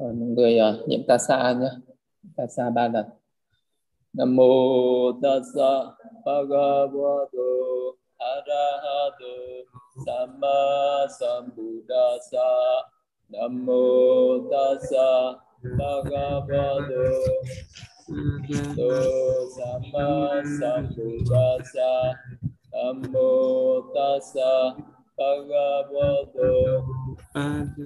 Rồi mọi người niệm ta sa nhé, ta sa 3 lần. Nam mô tassa bhagavato arahato samma sambuddhassa. Nam mô tassa bhagavato samma sambuddhassa. Nam mô tassa bhagavato arahato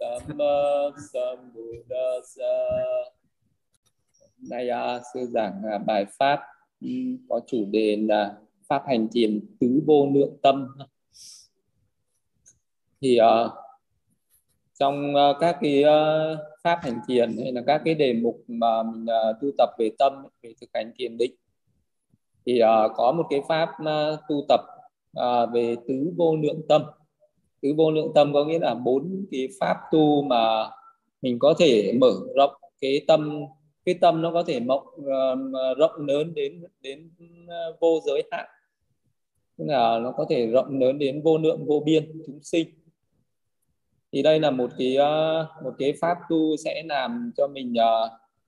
samma sambuddhassa. Nay sư giảng bài pháp có chủ đề là pháp hành thiền tứ vô lượng tâm. Thì trong các cái pháp hành thiền hay là các cái đề mục mà mình tu tập về tâm, về thực hành thiền định, thì có một cái pháp tu tập về tứ vô lượng tâm. Tứ vô lượng tâm có nghĩa là 4 cái pháp tu mà mình có thể mở rộng cái tâm. Cái tâm nó có thể rộng lớn đến vô giới hạn, tức là nó có thể rộng lớn đến vô lượng vô biên chúng sinh. Thì đây là một cái pháp tu sẽ làm cho mình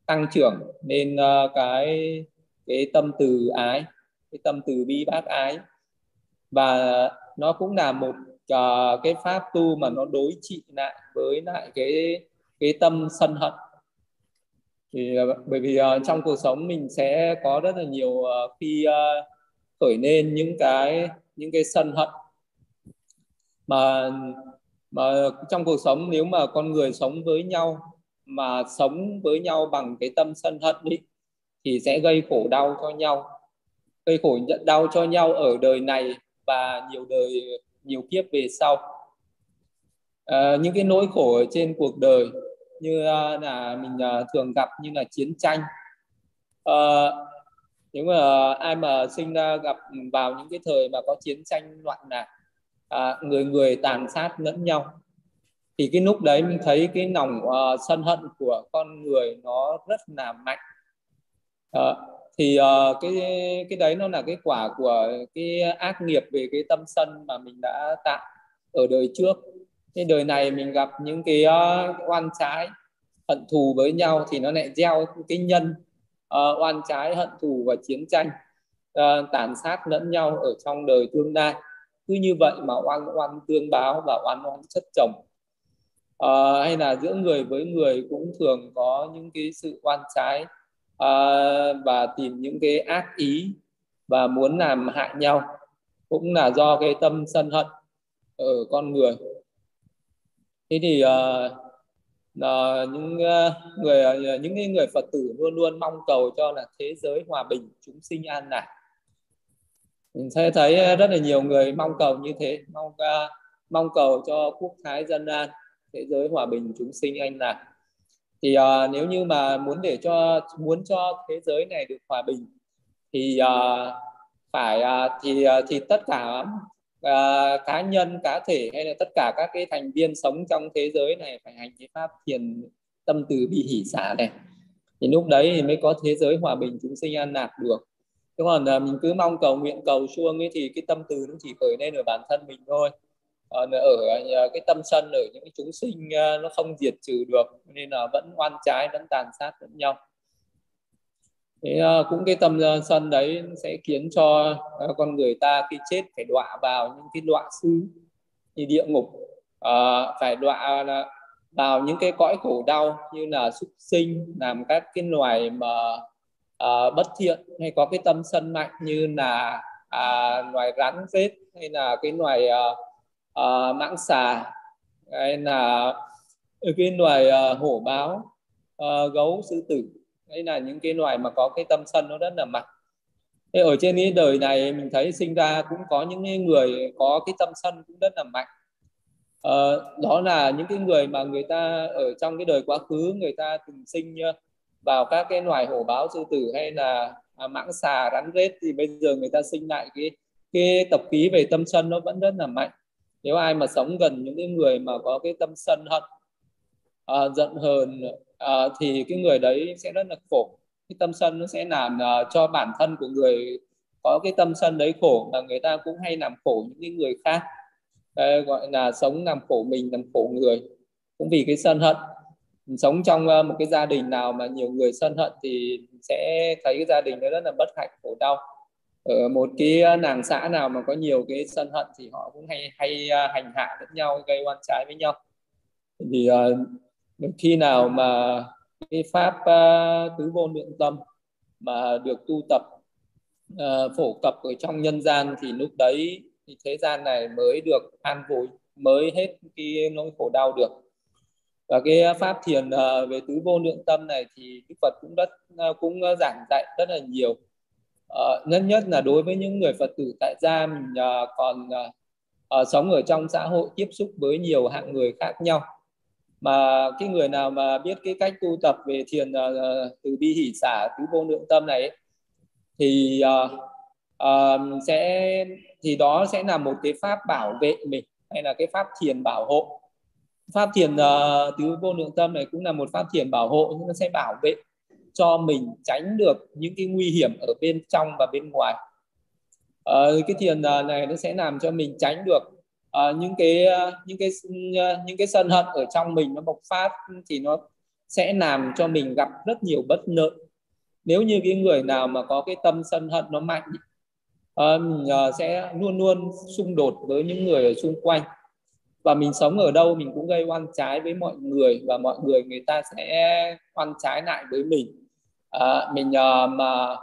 tăng trưởng lên cái tâm từ ái, cái tâm từ bi bác ái, và nó cũng là một cái pháp tu mà nó đối trị lại với lại cái tâm sân hận. Thì bởi vì trong cuộc sống mình sẽ có rất là nhiều khi khởi lên những cái sân hận mà trong cuộc sống, nếu mà con người sống với nhau mà sống với nhau bằng cái tâm sân hận đi thì sẽ gây khổ đau cho nhau, gây khổ đau cho nhau ở đời này và nhiều đời, nhiều kiếp về sau. Những cái nỗi khổ ở trên cuộc đời như là mình thường gặp như là chiến tranh. Nếu mà ai mà sinh ra gặp vào những cái thời mà có chiến tranh loạn lạc, người tàn sát lẫn nhau, thì cái lúc đấy mình thấy cái lòng sân hận của con người nó rất là mạnh. Thì cái đấy nó là cái quả của cái ác nghiệp về cái tâm sân mà mình đã tạo ở đời trước. Thế đời này mình gặp những cái oan trái hận thù với nhau thì nó lại gieo cái nhân oan trái hận thù và chiến tranh, tàn sát lẫn nhau ở trong đời tương lai. Cứ như vậy mà oan tương báo và oan chất chồng. Hay là giữa người với người cũng thường có những cái sự oan trái và tìm những cái ác ý và muốn làm hại nhau, cũng là do cái tâm sân hận ở con người. Thế thì những người Phật tử luôn luôn mong cầu cho là thế giới hòa bình, chúng sinh an lạc. Mình sẽ thấy rất là nhiều người mong cầu như thế, mong cầu cho quốc thái dân an, thế giới hòa bình, chúng sinh an lạc. Thì nếu như mà muốn cho thế giới này được hòa bình thì phải tất cả cá nhân, cá thể hay là tất cả các cái thành viên sống trong thế giới này phải hành cái pháp thiền tâm từ bi hỷ xả này, thì lúc đấy thì mới có thế giới hòa bình, chúng sinh an lạc được. Chứ còn mình cứ mong cầu, nguyện cầu suông ấy thì cái tâm từ nó chỉ khởi lên ở bản thân mình thôi, ở cái tâm sân ở những cái chúng sinh nó không diệt trừ được, nên là vẫn oan trái, vẫn tàn sát lẫn nhau. Thế cũng cái tâm sân đấy sẽ khiến cho con người ta khi chết phải đọa vào những cái đọa xứ như địa ngục, phải đọa vào những cái cõi khổ đau như là súc sinh, làm các cái loài mà bất thiện hay có cái tâm sân mạnh như là loài rắn rết, hay là cái loài mãng xà, hay là cái loài hổ báo, gấu, sư tử. Đấy là những cái loài mà có cái tâm sân nó rất là mạnh. Thế ở trên cái đời này mình thấy sinh ra cũng có những người có cái tâm sân cũng rất là mạnh. Đó là những cái người mà người ta ở trong cái đời quá khứ người ta từng sinh vào các cái loài hổ báo, sư tử hay là mãng xà, rắn rết, thì bây giờ người ta sinh lại cái tập khí về tâm sân nó vẫn rất là mạnh. Nếu ai mà sống gần những cái người mà có cái tâm sân hận, giận hờn, thì cái người đấy sẽ rất là khổ. Cái tâm sân nó sẽ làm cho bản thân của người có cái tâm sân đấy khổ, và người ta cũng hay làm khổ những người khác. Gọi là sống làm khổ mình, làm khổ người, cũng vì cái sân hận. Mình sống trong một cái gia đình nào mà nhiều người sân hận thì sẽ thấy cái gia đình đó rất là bất hạnh, khổ đau. Ở một cái làng xã nào mà có nhiều cái sân hận thì họ cũng hay hành hạ lẫn nhau, gây oan trái với nhau. Thì khi nào mà cái pháp tứ vô lượng tâm mà được tu tập phổ cập ở trong nhân gian thì lúc đấy thì thế gian này mới được an vui, mới hết cái nỗi khổ đau được. Và cái pháp thiền về tứ vô lượng tâm này thì Đức Phật cũng giảng dạy rất là nhiều. Nhất là đối với những người Phật tử tại gia, mình còn sống ở trong xã hội, tiếp xúc với nhiều hạng người khác nhau, mà cái người nào mà biết cái cách tu tập về thiền từ bi hỷ xả tứ vô lượng tâm này ấy, thì đó sẽ là một cái pháp bảo vệ mình, hay là cái pháp thiền bảo hộ. Pháp thiền tứ vô lượng tâm này cũng là một pháp thiền bảo hộ, nhưng nó sẽ bảo vệ cho mình tránh được những cái nguy hiểm ở bên trong và bên ngoài. Cái thiền này nó sẽ làm cho mình tránh được những cái sân hận ở trong mình nó bộc phát, thì nó sẽ làm cho mình gặp rất nhiều bất lợi. Nếu như cái người nào mà có cái tâm sân hận nó mạnh, sẽ luôn luôn xung đột với những người ở xung quanh, và mình sống ở đâu mình cũng gây oan trái với mọi người, và mọi người ta sẽ oan trái lại với mình. Mình mà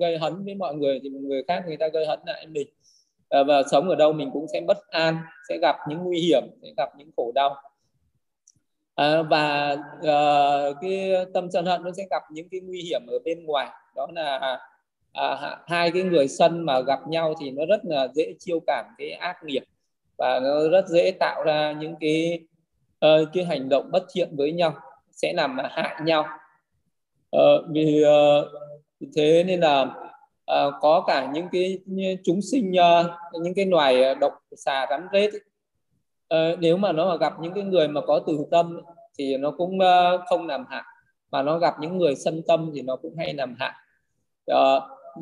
gây hấn với mọi người thì người khác người ta gây hấn lại mình, và sống ở đâu mình cũng sẽ bất an, sẽ gặp những nguy hiểm, sẽ gặp những khổ đau. Cái tâm sân hận nó sẽ gặp những cái nguy hiểm ở bên ngoài, đó là hai cái người sân mà gặp nhau thì nó rất là dễ chiêu cảm cái ác nghiệp, và nó rất dễ tạo ra những cái hành động bất thiện với nhau, sẽ làm mà hại nhau. Thế nên là có cả những cái chúng sinh, những cái loài độc xà rắn rết ấy. Nếu mà nó mà gặp những cái người mà có từ tâm thì nó cũng không làm hại, mà nó gặp những người sân tâm thì nó cũng hay làm hại.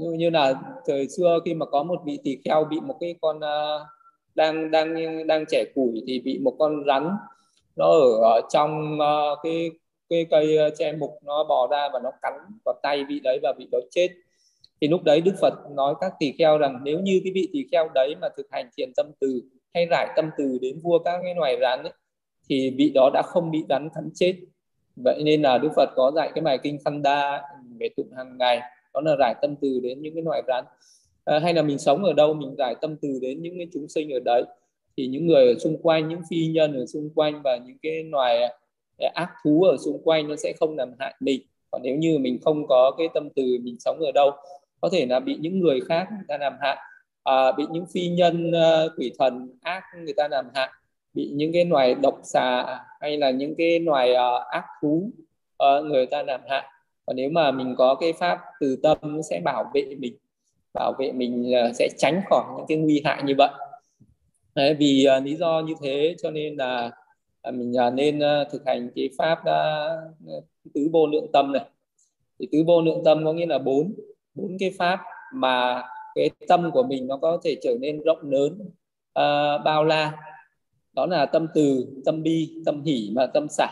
Như là thời xưa khi mà có một vị tỳ kheo bị một cái con đang chẻ củi thì bị một con rắn nó ở trong cái cây tre mục, nó bò ra và nó cắn vào tay vị đấy và vị đó chết. Thì lúc đấy Đức Phật nói các tỳ kheo rằng nếu như cái vị tỳ kheo đấy mà thực hành thiền tâm từ hay rải tâm từ đến vua các cái loài rắn ấy, thì vị đó đã không bị rắn cắn chết. Vậy nên là Đức Phật có dạy cái bài kinh Khanda về tụng hàng ngày, đó là rải tâm từ đến những cái loài rắn. Hay là mình sống ở đâu mình rải tâm từ đến những cái chúng sinh ở đấy, thì những người ở xung quanh, những phi nhân ở xung quanh và những cái loài ác thú ở xung quanh nó sẽ không làm hại mình. Còn nếu như mình không có cái tâm từ, mình sống ở đâu có thể là bị những người khác người ta làm hại, bị những phi nhân quỷ thần ác người ta làm hại, bị những cái loài độc xà hay là những cái loài ác thú người ta làm hại. Còn nếu mà mình có cái pháp từ tâm, nó sẽ bảo vệ mình sẽ tránh khỏi những cái nguy hại như vậy. Đấy, vì lý do như thế cho nên là mình nên thực hành cái pháp tứ vô lượng tâm này. Thì tứ vô lượng tâm có nghĩa là bốn cái pháp mà cái tâm của mình nó có thể trở nên rộng lớn, bao la. Đó là tâm từ, tâm bi, tâm hỷ và tâm xả.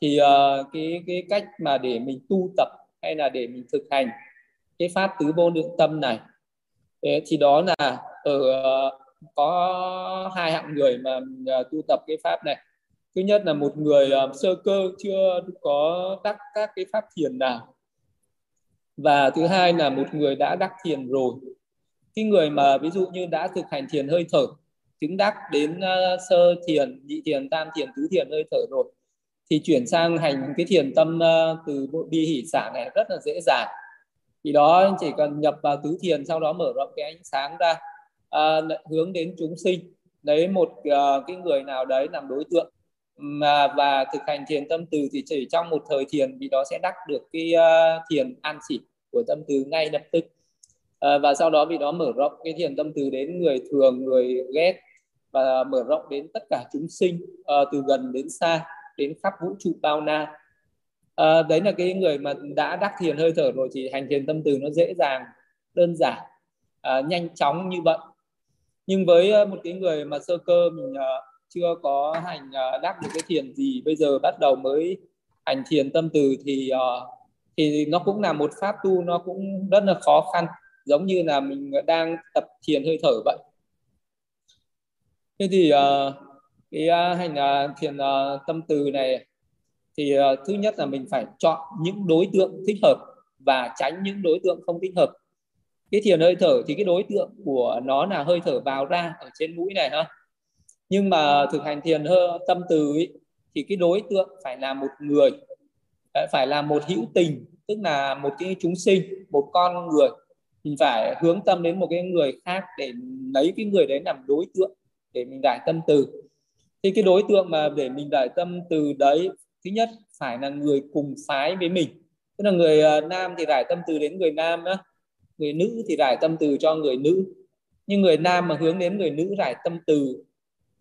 Thì cái cách mà để mình tu tập hay là để mình thực hành cái pháp tứ vô lượng tâm này thì đó là có hai hạng người mà tu tập cái pháp này. Thứ nhất là một người sơ cơ, chưa có đắc các cái pháp thiền nào, và thứ hai là một người đã đắc thiền rồi. Cái người mà ví dụ như đã thực hành thiền hơi thở, chứng đắc đến sơ thiền, nhị thiền, tam thiền, tứ thiền hơi thở rồi, thì chuyển sang hành cái thiền tâm từ bi hỷ xả này rất là dễ dàng. Thì đó chỉ cần nhập vào tứ thiền, sau đó mở rộng cái ánh sáng ra, hướng đến chúng sinh. Đấy, một cái người nào đấy làm đối tượng và thực hành thiền tâm từ thì chỉ trong một thời thiền vì đó sẽ đắc được cái thiền an xỉ của tâm từ ngay lập tức. Và sau đó vì đó mở rộng cái thiền tâm từ đến người thường, người ghét, và mở rộng đến tất cả chúng sinh, từ gần đến xa, đến khắp vũ trụ bao la. Đấy là cái người mà đã đắc thiền hơi thở rồi thì hành thiền tâm từ nó dễ dàng, đơn giản, nhanh chóng như vậy. Nhưng với một cái người mà sơ cơ, mình chưa có hành đắc được cái thiền gì, bây giờ bắt đầu mới hành thiền tâm từ thì nó cũng là một pháp tu, nó cũng rất là khó khăn, giống như là mình đang tập thiền hơi thở vậy. Thế thì cái hành thiền tâm từ này thì thứ nhất là mình phải chọn những đối tượng thích hợp và tránh những đối tượng không thích hợp. Cái thiền hơi thở thì cái đối tượng của nó là hơi thở vào ra ở trên mũi này ha. Nhưng mà thực hành thiền tâm từ ấy, thì cái đối tượng phải là một người, phải là một hữu tình, tức là một cái chúng sinh, một con người. Mình phải hướng tâm đến một cái người khác để lấy cái người đấy làm đối tượng để mình giải tâm từ. Thì cái đối tượng mà để mình giải tâm từ đấy, thứ nhất phải là người cùng phái với mình, tức là người nam thì giải tâm từ đến người nam đó, người nữ thì giải tâm từ cho người nữ. Nhưng người nam mà hướng đến người nữ giải tâm từ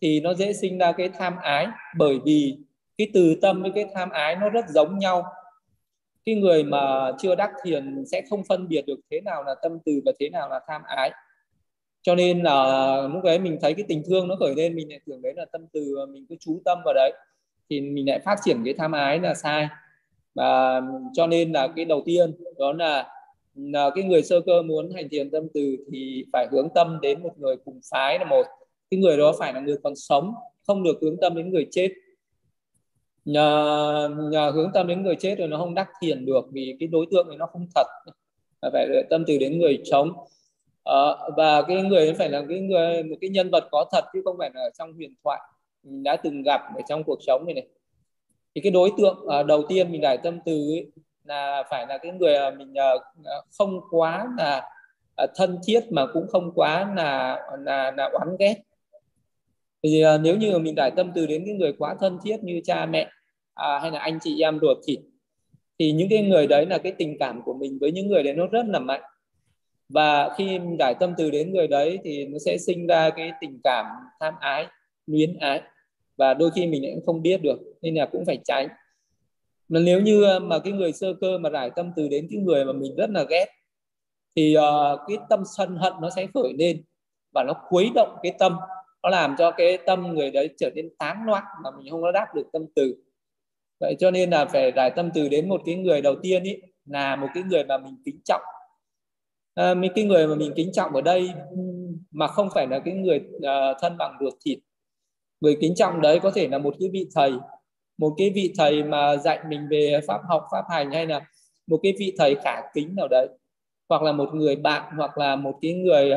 thì nó dễ sinh ra cái tham ái, bởi vì cái từ tâm với cái tham ái nó rất giống nhau. Cái người mà chưa đắc thiền sẽ không phân biệt được thế nào là tâm từ và thế nào là tham ái. Cho nên là lúc ấy mình thấy cái tình thương nó khởi lên, mình lại tưởng đấy là tâm từ, mình cứ chú tâm vào đấy thì mình lại phát triển cái tham ái là sai. Và cho nên là cái đầu tiên đó là cái người sơ cơ muốn hành thiền tâm từ thì phải hướng tâm đến một người cùng phái là một. Cái người đó phải là người còn sống, không được hướng tâm đến người chết. Hướng tâm đến người chết rồi nó không đắc thiền được, vì cái đối tượng này nó không thật. Phải tâm từ đến người sống. Và cái người ấy phải là cái người, một cái nhân vật có thật chứ không phải là trong huyền thoại mình đã từng gặp ở trong cuộc sống này. Thì cái đối tượng đầu tiên mình giải tâm từ ấy, là phải là cái người mình không quá là thân thiết mà cũng không quá là oán ghét. Thì nếu như mình giải tâm từ đến cái người quá thân thiết như cha mẹ hay là anh chị em ruột thịt thì những cái người đấy là cái tình cảm của mình với những người đấy nó rất là mạnh. Và khi mình giải tâm từ đến người đấy thì nó sẽ sinh ra cái tình cảm tham ái, luyến ái, và đôi khi mình cũng không biết được, nên là cũng phải tránh. Mà nếu như mà cái người sơ cơ mà giải tâm từ đến cái người mà mình rất là ghét thì cái tâm sân hận nó sẽ khởi lên và nó khuấy động cái tâm, nó làm cho cái tâm người đấy trở nên tán loạn mà mình không có đáp được tâm từ. Vậy cho nên là phải giải tâm từ đến một cái người đầu tiên ý, là một cái người mà mình kính trọng. Cái người mà mình kính trọng ở đây mà không phải là cái người thân bằng ruột thịt. Người kính trọng đấy có thể là một cái vị thầy, một cái vị thầy mà dạy mình về pháp học, pháp hành, hay là một cái vị thầy khả kính nào đấy, hoặc là một người bạn, hoặc là một cái người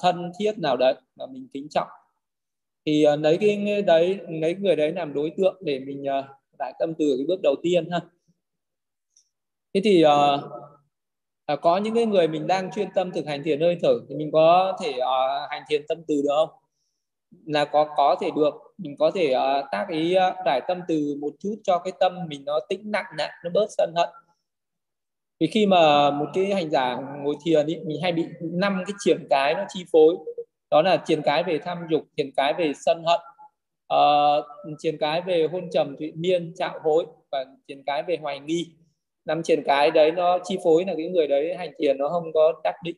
thân thiết nào đấy mà mình kính trọng. Thì lấy người đấy làm đối tượng để mình giải tâm từ cái bước đầu tiên ha. Thế thì có những cái người mình đang chuyên tâm thực hành thiền hơi thở thì mình có thể hành thiền tâm từ được không? Là có thể được. Mình có thể tác ý giải tâm từ một chút cho cái tâm mình nó tĩnh lặng lại, nó bớt sân hận. Vì khi mà một cái hành giả ngồi thiền ý, mình hay bị 5 cái triển cái nó chi phối. Đó là triển cái về tham dục, triển cái về sân hận, triển cái về hôn trầm thụy miên, trạo hối, và triển cái về hoài nghi. 5 triển cái đấy nó chi phối là cái người đấy hành thiền nó không có đắc định.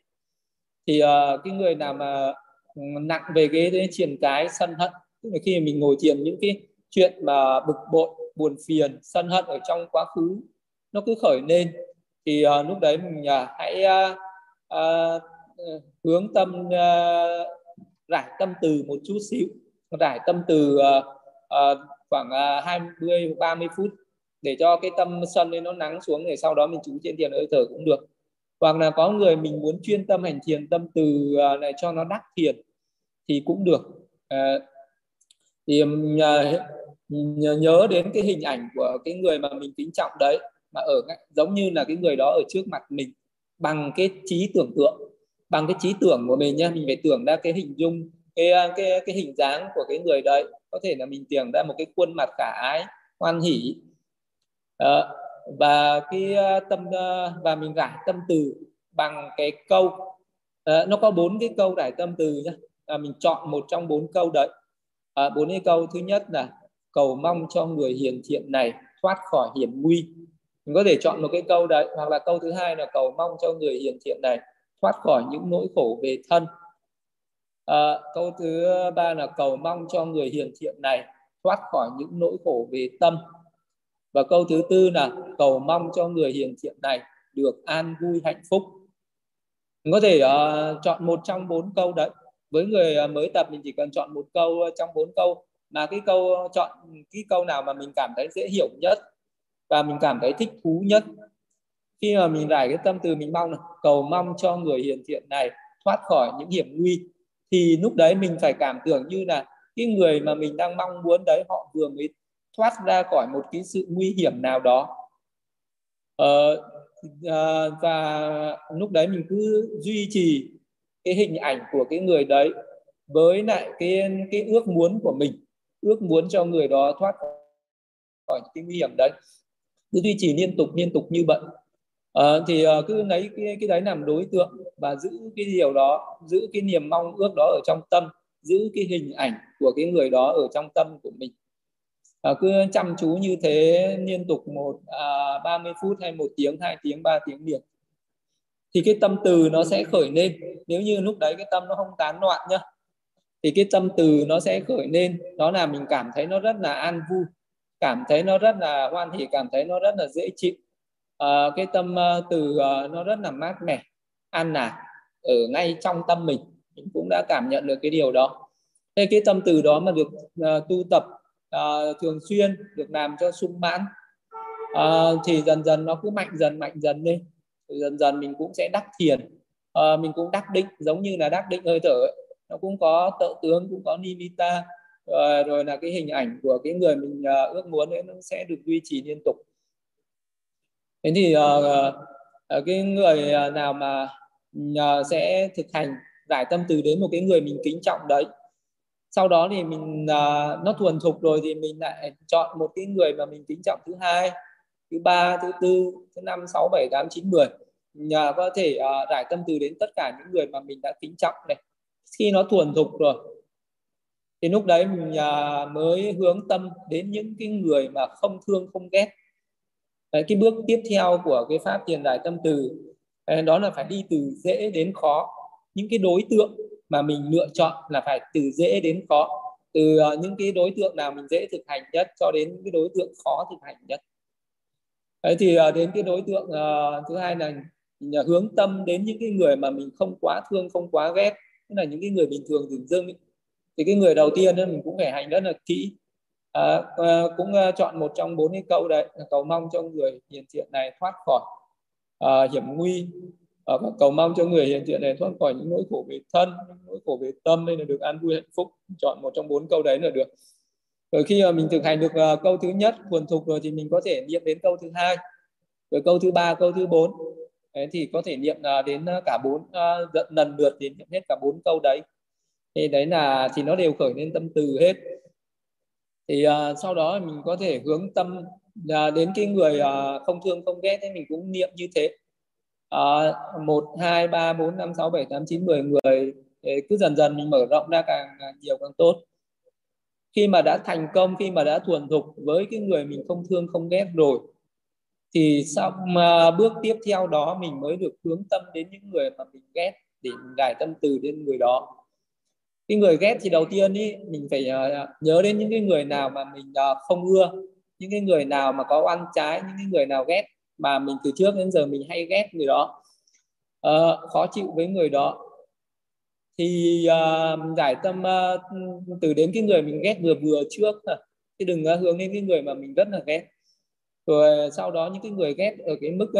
Thì cái người nào mà nặng về cái triển cái sân hận, tức là khi mình ngồi thiền những cái chuyện mà bực bội, buồn phiền, sân hận ở trong quá khứ nó cứ khởi lên, thì lúc đấy mình hãy hướng tâm giải tâm từ một chút xíu, giải tâm từ khoảng 20-30 phút để cho cái tâm sân ấy nó lắng xuống, để sau đó mình chú trên thiền hơi thở cũng được. Hoặc là có người mình muốn chuyên tâm hành thiền tâm từ này cho nó đắc thiền thì cũng được. Thì nhớ đến cái hình ảnh của cái người mà mình kính trọng đấy, mà ở giống như là cái người đó ở trước mặt mình, bằng cái trí tưởng tượng, bằng cái trí tưởng của mình nhé. Mình phải tưởng ra cái hình dung, cái hình dáng của cái người đấy. Có thể là mình tưởng ra một cái khuôn mặt khả ái, hoan hỉ. Và cái tâm, và mình giải tâm từ bằng cái câu, nó có 4 cái câu giải tâm từ nhé. Mình chọn một trong 4 câu đấy. 4 cái câu thứ nhất là cầu mong cho người hiền thiện này thoát khỏi hiểm nguy. Mình có thể chọn một cái câu đấy. Hoặc là câu thứ hai là cầu mong cho người hiền thiện này thoát khỏi những nỗi khổ về thân. Câu thứ ba là cầu mong cho người hiền thiện này thoát khỏi những nỗi khổ về tâm. Và câu thứ tư là cầu mong cho người hiền thiện này được an vui hạnh phúc. Mình có thể chọn một trong bốn câu đấy. Với người mới tập mình chỉ cần chọn một câu trong bốn câu, mà cái câu chọn cái câu nào mà mình cảm thấy dễ hiểu nhất và mình cảm thấy thích thú nhất. Khi mà mình giải cái tâm từ mình mong là cầu mong cho người hiền thiện này thoát khỏi những hiểm nguy, thì lúc đấy mình phải cảm tưởng như là cái người mà mình đang mong muốn đấy họ vừa mới thoát ra khỏi một cái sự nguy hiểm nào đó. Và lúc đấy mình cứ duy trì cái hình ảnh của cái người đấy với lại cái ước muốn của mình, ước muốn cho người đó thoát khỏi cái nguy hiểm đấy, cứ duy trì liên tục như vậy. Thì cứ lấy cái đấy làm đối tượng và giữ cái điều đó, giữ cái niềm mong ước đó ở trong tâm, giữ cái hình ảnh của cái người đó ở trong tâm của mình. Cứ chăm chú như thế liên tục 30 phút hay 1 tiếng, 2 tiếng, 3 tiếng liền, thì cái tâm từ nó sẽ khởi lên. Nếu như lúc đấy cái tâm nó không tán loạn nhá, thì cái tâm từ nó sẽ khởi lên. Đó là mình cảm thấy nó rất là an vui, cảm thấy nó rất là hoan hỉ, cảm thấy nó rất là dễ chịu. Cái tâm từ nó rất là mát mẻ, an lạc ở ngay trong tâm mình. Mình cũng đã cảm nhận được cái điều đó. Thế cái tâm từ đó mà được tu tập thường xuyên, được làm cho sung mãn, thì dần dần nó cứ mạnh dần lên. Dần dần mình cũng sẽ đắc thiền, mình cũng đắc định, giống như là đắc định hơi thở ấy. Nó cũng có tự tướng, cũng có nimitta, rồi là cái hình ảnh của cái người mình ước muốn ấy, nó sẽ được duy trì liên tục. Thế thì cái người nào mà sẽ thực hành giải tâm từ đến một cái người mình kính trọng đấy, sau đó thì mình nó thuần thục rồi thì mình lại chọn một cái người mà mình kính trọng thứ hai, thứ ba, thứ tư, thứ năm, sáu, bảy, tám, chín, 10. Nhờ có thể giải tâm từ đến tất cả những người mà mình đã kính trọng này. Khi nó thuần thục rồi thì lúc đấy mình mới hướng tâm đến những cái người mà không thương không ghét. Đấy, cái bước tiếp theo của cái pháp thiền giải tâm từ đó là phải đi từ dễ đến khó. Những cái đối tượng mà mình lựa chọn là phải từ dễ đến khó, từ những cái đối tượng nào mình dễ thực hành nhất cho đến những cái đối tượng khó thực hành nhất. Đấy, thì đến cái đối tượng thứ hai là hướng tâm đến những cái người mà mình không quá thương, không quá ghét, tức là những cái người bình thường dường dưng. Thì cái người đầu tiên mình cũng phải hành rất là kỹ, cũng chọn một trong bốn cái câu đấy, cầu mong cho người hiền thiện này thoát khỏi hiểm nguy, cầu mong cho người hiền thiện này thoát khỏi những nỗi khổ về thân, những nỗi khổ về tâm, nên là được an vui hạnh phúc. Chọn một trong bốn câu đấy là được. Rồi khi mình thực hành được câu thứ nhất thuần thục rồi thì mình có thể niệm đến câu thứ hai, rồi câu thứ ba, câu thứ bốn. Đấy, thì có thể niệm đến cả bốn lần lượt, đến hết cả bốn câu đấy. Thì đấy là thì nó đều khởi lên tâm từ hết. Thì sau đó mình có thể hướng tâm đến cái người không thương không ghét, thì mình cũng niệm như thế. 1, 2, 3, 4, 5, 6, 7, 8, 9, 10 người. Cứ dần dần mình mở rộng ra càng nhiều càng tốt. Khi mà đã thành công, khi mà đã thuần thục với cái người mình không thương không ghét rồi, thì xong bước tiếp theo đó mình mới được hướng tâm đến những người mà mình ghét, để mình giải tâm từ đến người đó. Cái người ghét thì đầu tiên ý, mình phải nhớ đến những cái người nào mà mình không ưa, những cái người nào mà có oán trái, những cái người nào ghét mà mình từ trước đến giờ mình hay ghét người đó, khó chịu với người đó. Thì giải tâm từ đến cái người mình ghét vừa trước, chứ đừng hướng đến cái người mà mình rất là ghét. Rồi sau đó những cái người ghét ở cái mức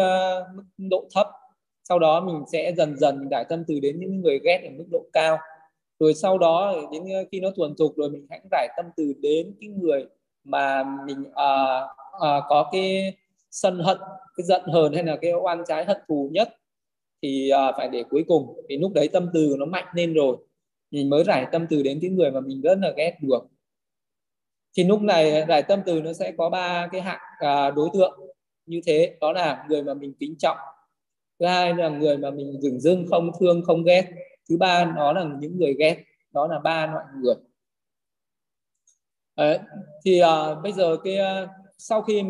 độ thấp, sau đó mình sẽ dần dần giải tâm từ đến những người ghét ở mức độ cao. Rồi sau đó đến khi nó thuần thục rồi mình hãy giải tâm từ đến cái người mà mình có cái sân hận, cái giận hờn hay là cái oán trái hận thù nhất, thì phải để cuối cùng. Thì lúc đấy tâm từ nó mạnh lên rồi mình mới giải tâm từ đến cái người mà mình rất là ghét được. Thì lúc này giải tâm từ nó sẽ có ba cái hạng đối tượng như thế. Đó là người mà mình kính trọng, thứ hai là người mà mình dửng dưng không thương không ghét, thứ ba đó là những người ghét. Đó là ba loại người. Đấy, thì bây giờ sau khi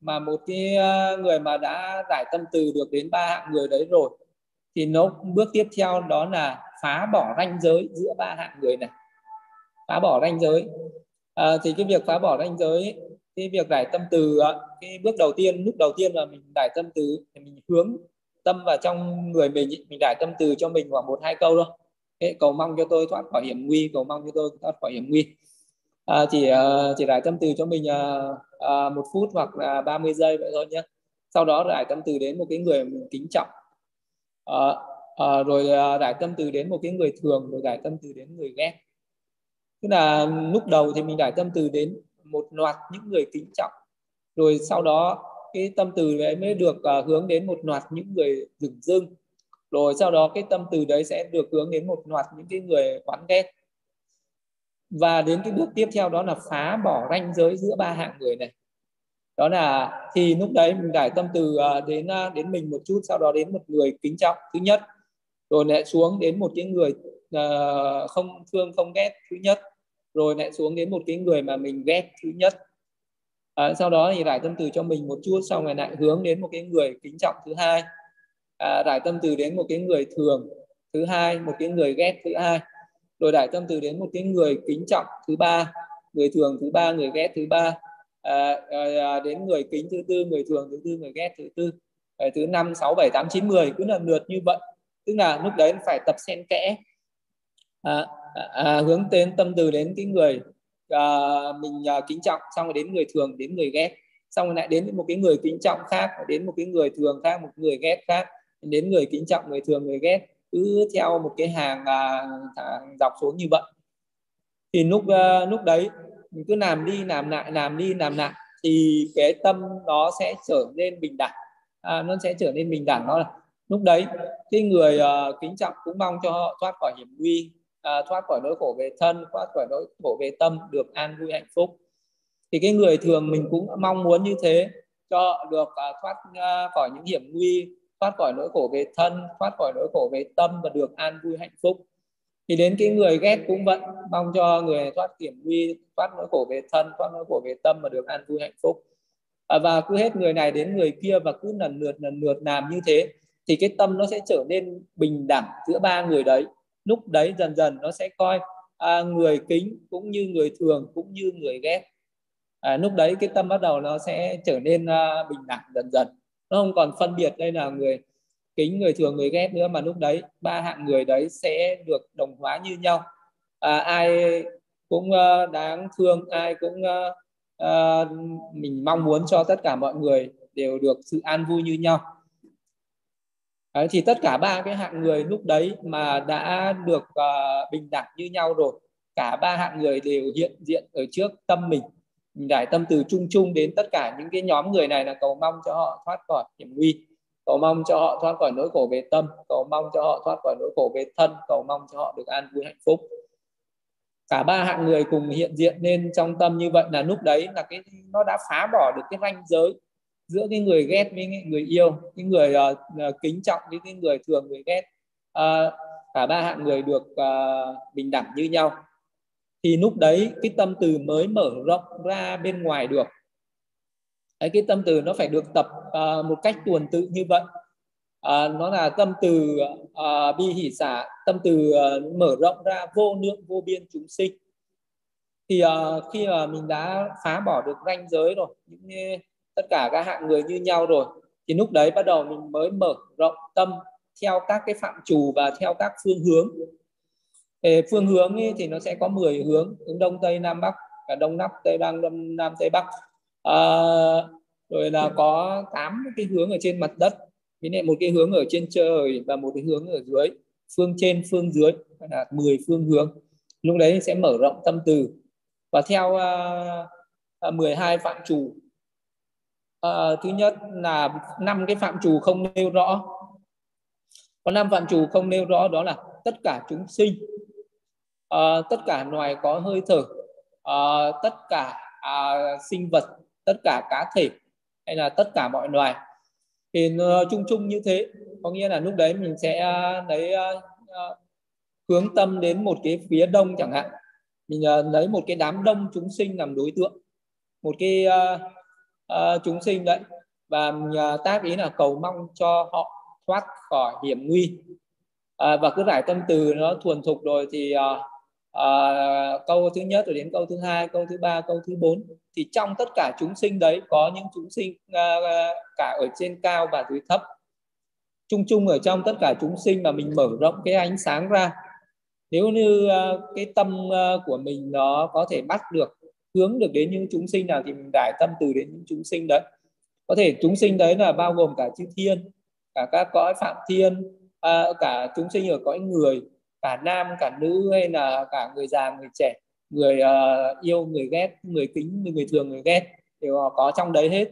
mà một cái người mà đã giải tâm từ được đến ba hạng người đấy rồi, Thì nó bước tiếp theo đó là phá bỏ ranh giới giữa ba hạng người này. Phá bỏ ranh giới. Thì cái việc phá bỏ ranh giới, cái việc giải tâm từ, cái bước đầu tiên, lúc đầu tiên là mình giải tâm từ, thì mình hướng tâm vào trong người mình giải tâm từ cho mình khoảng 1-2 câu thôi. Cầu mong cho tôi thoát khỏi hiểm nguy, cầu mong cho tôi thoát khỏi hiểm nguy. Chỉ giải tâm từ cho mình 1 phút hoặc là 30 giây vậy thôi nhé. Sau đó giải tâm từ đến một cái người mình kính trọng, rồi giải tâm từ đến một cái người thường, rồi giải tâm từ đến người ghét. Tức là lúc đầu thì mình giải tâm từ đến một loạt những người kính trọng, rồi sau đó cái tâm từ đấy mới được hướng đến một loạt những người dửng dưng, rồi sau đó cái tâm từ đấy sẽ được hướng đến một loạt những cái người oán ghét. Và đến cái bước tiếp theo đó là phá bỏ ranh giới giữa ba hạng người này. Đó là thì lúc đấy mình giải tâm từ đến mình một chút, sau đó đến một người kính trọng thứ nhất, rồi lại xuống đến một cái người không thương không ghét thứ nhất, rồi lại xuống đến một cái người mà mình ghét thứ nhất. Sau đó thì giải tâm từ cho mình một chút, xong rồi lại hướng đến một cái người kính trọng thứ hai, giải tâm từ đến một cái người thường thứ hai, một cái người ghét thứ hai, rồi giải tâm từ đến một cái người kính trọng thứ ba, người thường thứ ba, người ghét thứ ba, đến người kính thứ tư, người thường thứ tư, người ghét thứ tư, thứ 5, 6, 7, 8, 9, 10, cứ lần lượt như vậy. Tức là lúc đấy phải tập xen kẽ, hướng đến tâm từ đến cái người mình kính trọng, xong rồi đến người thường, đến người ghét, xong rồi lại đến một cái người kính trọng khác, đến một cái người thường khác, một người ghét khác, đến người kính trọng, người thường, người ghét, cứ theo một cái hàng dọc xuống như vậy. Thì lúc đấy mình cứ làm đi làm lại, thì cái tâm nó sẽ trở nên bình đẳng, nó là lúc đấy cái người kính trọng cũng mong cho họ thoát khỏi hiểm nguy, thoát khỏi nỗi khổ về thân, thoát khỏi nỗi khổ về tâm, được an vui hạnh phúc. Thì cái người thường mình cũng mong muốn như thế, cho họ được thoát khỏi những hiểm nguy, thoát khỏi nỗi khổ về thân, thoát khỏi nỗi khổ về tâm và được an vui hạnh phúc. Thì đến cái người ghét cũng vậy, mong cho người thoát hiểm nguy, thoát nỗi khổ về thân, thoát nỗi khổ về tâm và được an vui hạnh phúc. Và cứ hết người này đến người kia và cứ lần lượt làm như thế, thì cái tâm nó sẽ trở nên bình đẳng giữa ba người đấy. Lúc đấy dần dần nó sẽ coi người kính cũng như người thường cũng như người ghét. Lúc đấy cái tâm bắt đầu nó sẽ trở nên bình đẳng dần dần. Nó không còn phân biệt đây là người kính, người thường, người ghét nữa, mà lúc đấy ba hạng người đấy sẽ được đồng hóa như nhau. Ai cũng đáng thương, ai cũng mình mong muốn cho tất cả mọi người đều được sự an vui như nhau. Thì tất cả ba cái hạng người lúc đấy mà đã được bình đẳng như nhau rồi, cả ba hạng người đều hiện diện ở trước tâm mình. Mình giải tâm từ chung chung đến tất cả những cái nhóm người này, là cầu mong cho họ thoát khỏi hiểm nguy, cầu mong cho họ thoát khỏi nỗi khổ về tâm, cầu mong cho họ thoát khỏi nỗi khổ về thân, cầu mong cho họ được an vui hạnh phúc. Cả ba hạng người cùng hiện diện nên trong tâm như vậy, là lúc đấy là cái nó đã phá bỏ được cái ranh giới giữa cái người ghét với người yêu, cái người kính trọng với cái người thường, người ghét. Cả ba hạng người được bình đẳng như nhau. Thì lúc đấy cái tâm từ mới mở rộng ra bên ngoài được. Đấy, cái tâm từ nó phải được tập một cách tuần tự như vậy. Nó là tâm từ bi hỷ xả, tâm từ mở rộng ra vô lượng vô biên chúng sinh. Thì khi mà mình đã phá bỏ được ranh giới rồi, tất cả các hạng người như nhau rồi, thì lúc đấy bắt đầu mình mới mở rộng tâm theo các cái phạm trù và theo các phương hướng. Phương hướng thì nó sẽ có 10 hướng, hướng Đông Tây Nam Bắc, cả Đông Bắc Tây Bắc, Đông Nam Tây Bắc. Rồi là có 8 cái hướng ở trên mặt đất, với lại một cái hướng ở trên trời và một cái hướng ở dưới, phương trên phương dưới, là 10 phương hướng. Lúc đấy sẽ mở rộng tâm từ và theo 12 phạm trù. Thứ nhất là 5 cái phạm trù không nêu rõ. Có 5 phạm trù không nêu rõ, đó là tất cả chúng sinh, tất cả loài có hơi thở, tất cả sinh vật, tất cả cá thể, hay là tất cả mọi loài. Thì chung chung như thế, có nghĩa là lúc đấy mình sẽ lấy hướng tâm đến một cái phía đông chẳng hạn. Mình lấy một cái đám đông chúng sinh làm đối tượng, một cái chúng sinh đấy, và tác ý là cầu mong cho họ thoát khỏi hiểm nguy. Và cứ rải tâm từ nó thuần thục rồi thì câu thứ nhất rồi đến câu thứ hai, câu thứ ba, câu thứ bốn, thì trong tất cả chúng sinh đấy có những chúng sinh cả ở trên cao và dưới thấp. Chung chung ở trong tất cả chúng sinh mà mình mở rộng cái ánh sáng ra. Nếu như cái tâm của mình nó có thể bắt được, hướng được đến những chúng sinh nào thì mình rải tâm từ đến những chúng sinh đấy. Có thể chúng sinh đấy là bao gồm cả chư thiên, cả các cõi phạm thiên, cả chúng sinh ở cõi người, cả nam, cả nữ, hay là cả người già, người trẻ, người yêu, người ghét, người kính, người thường, người ghét, đều có trong đấy hết.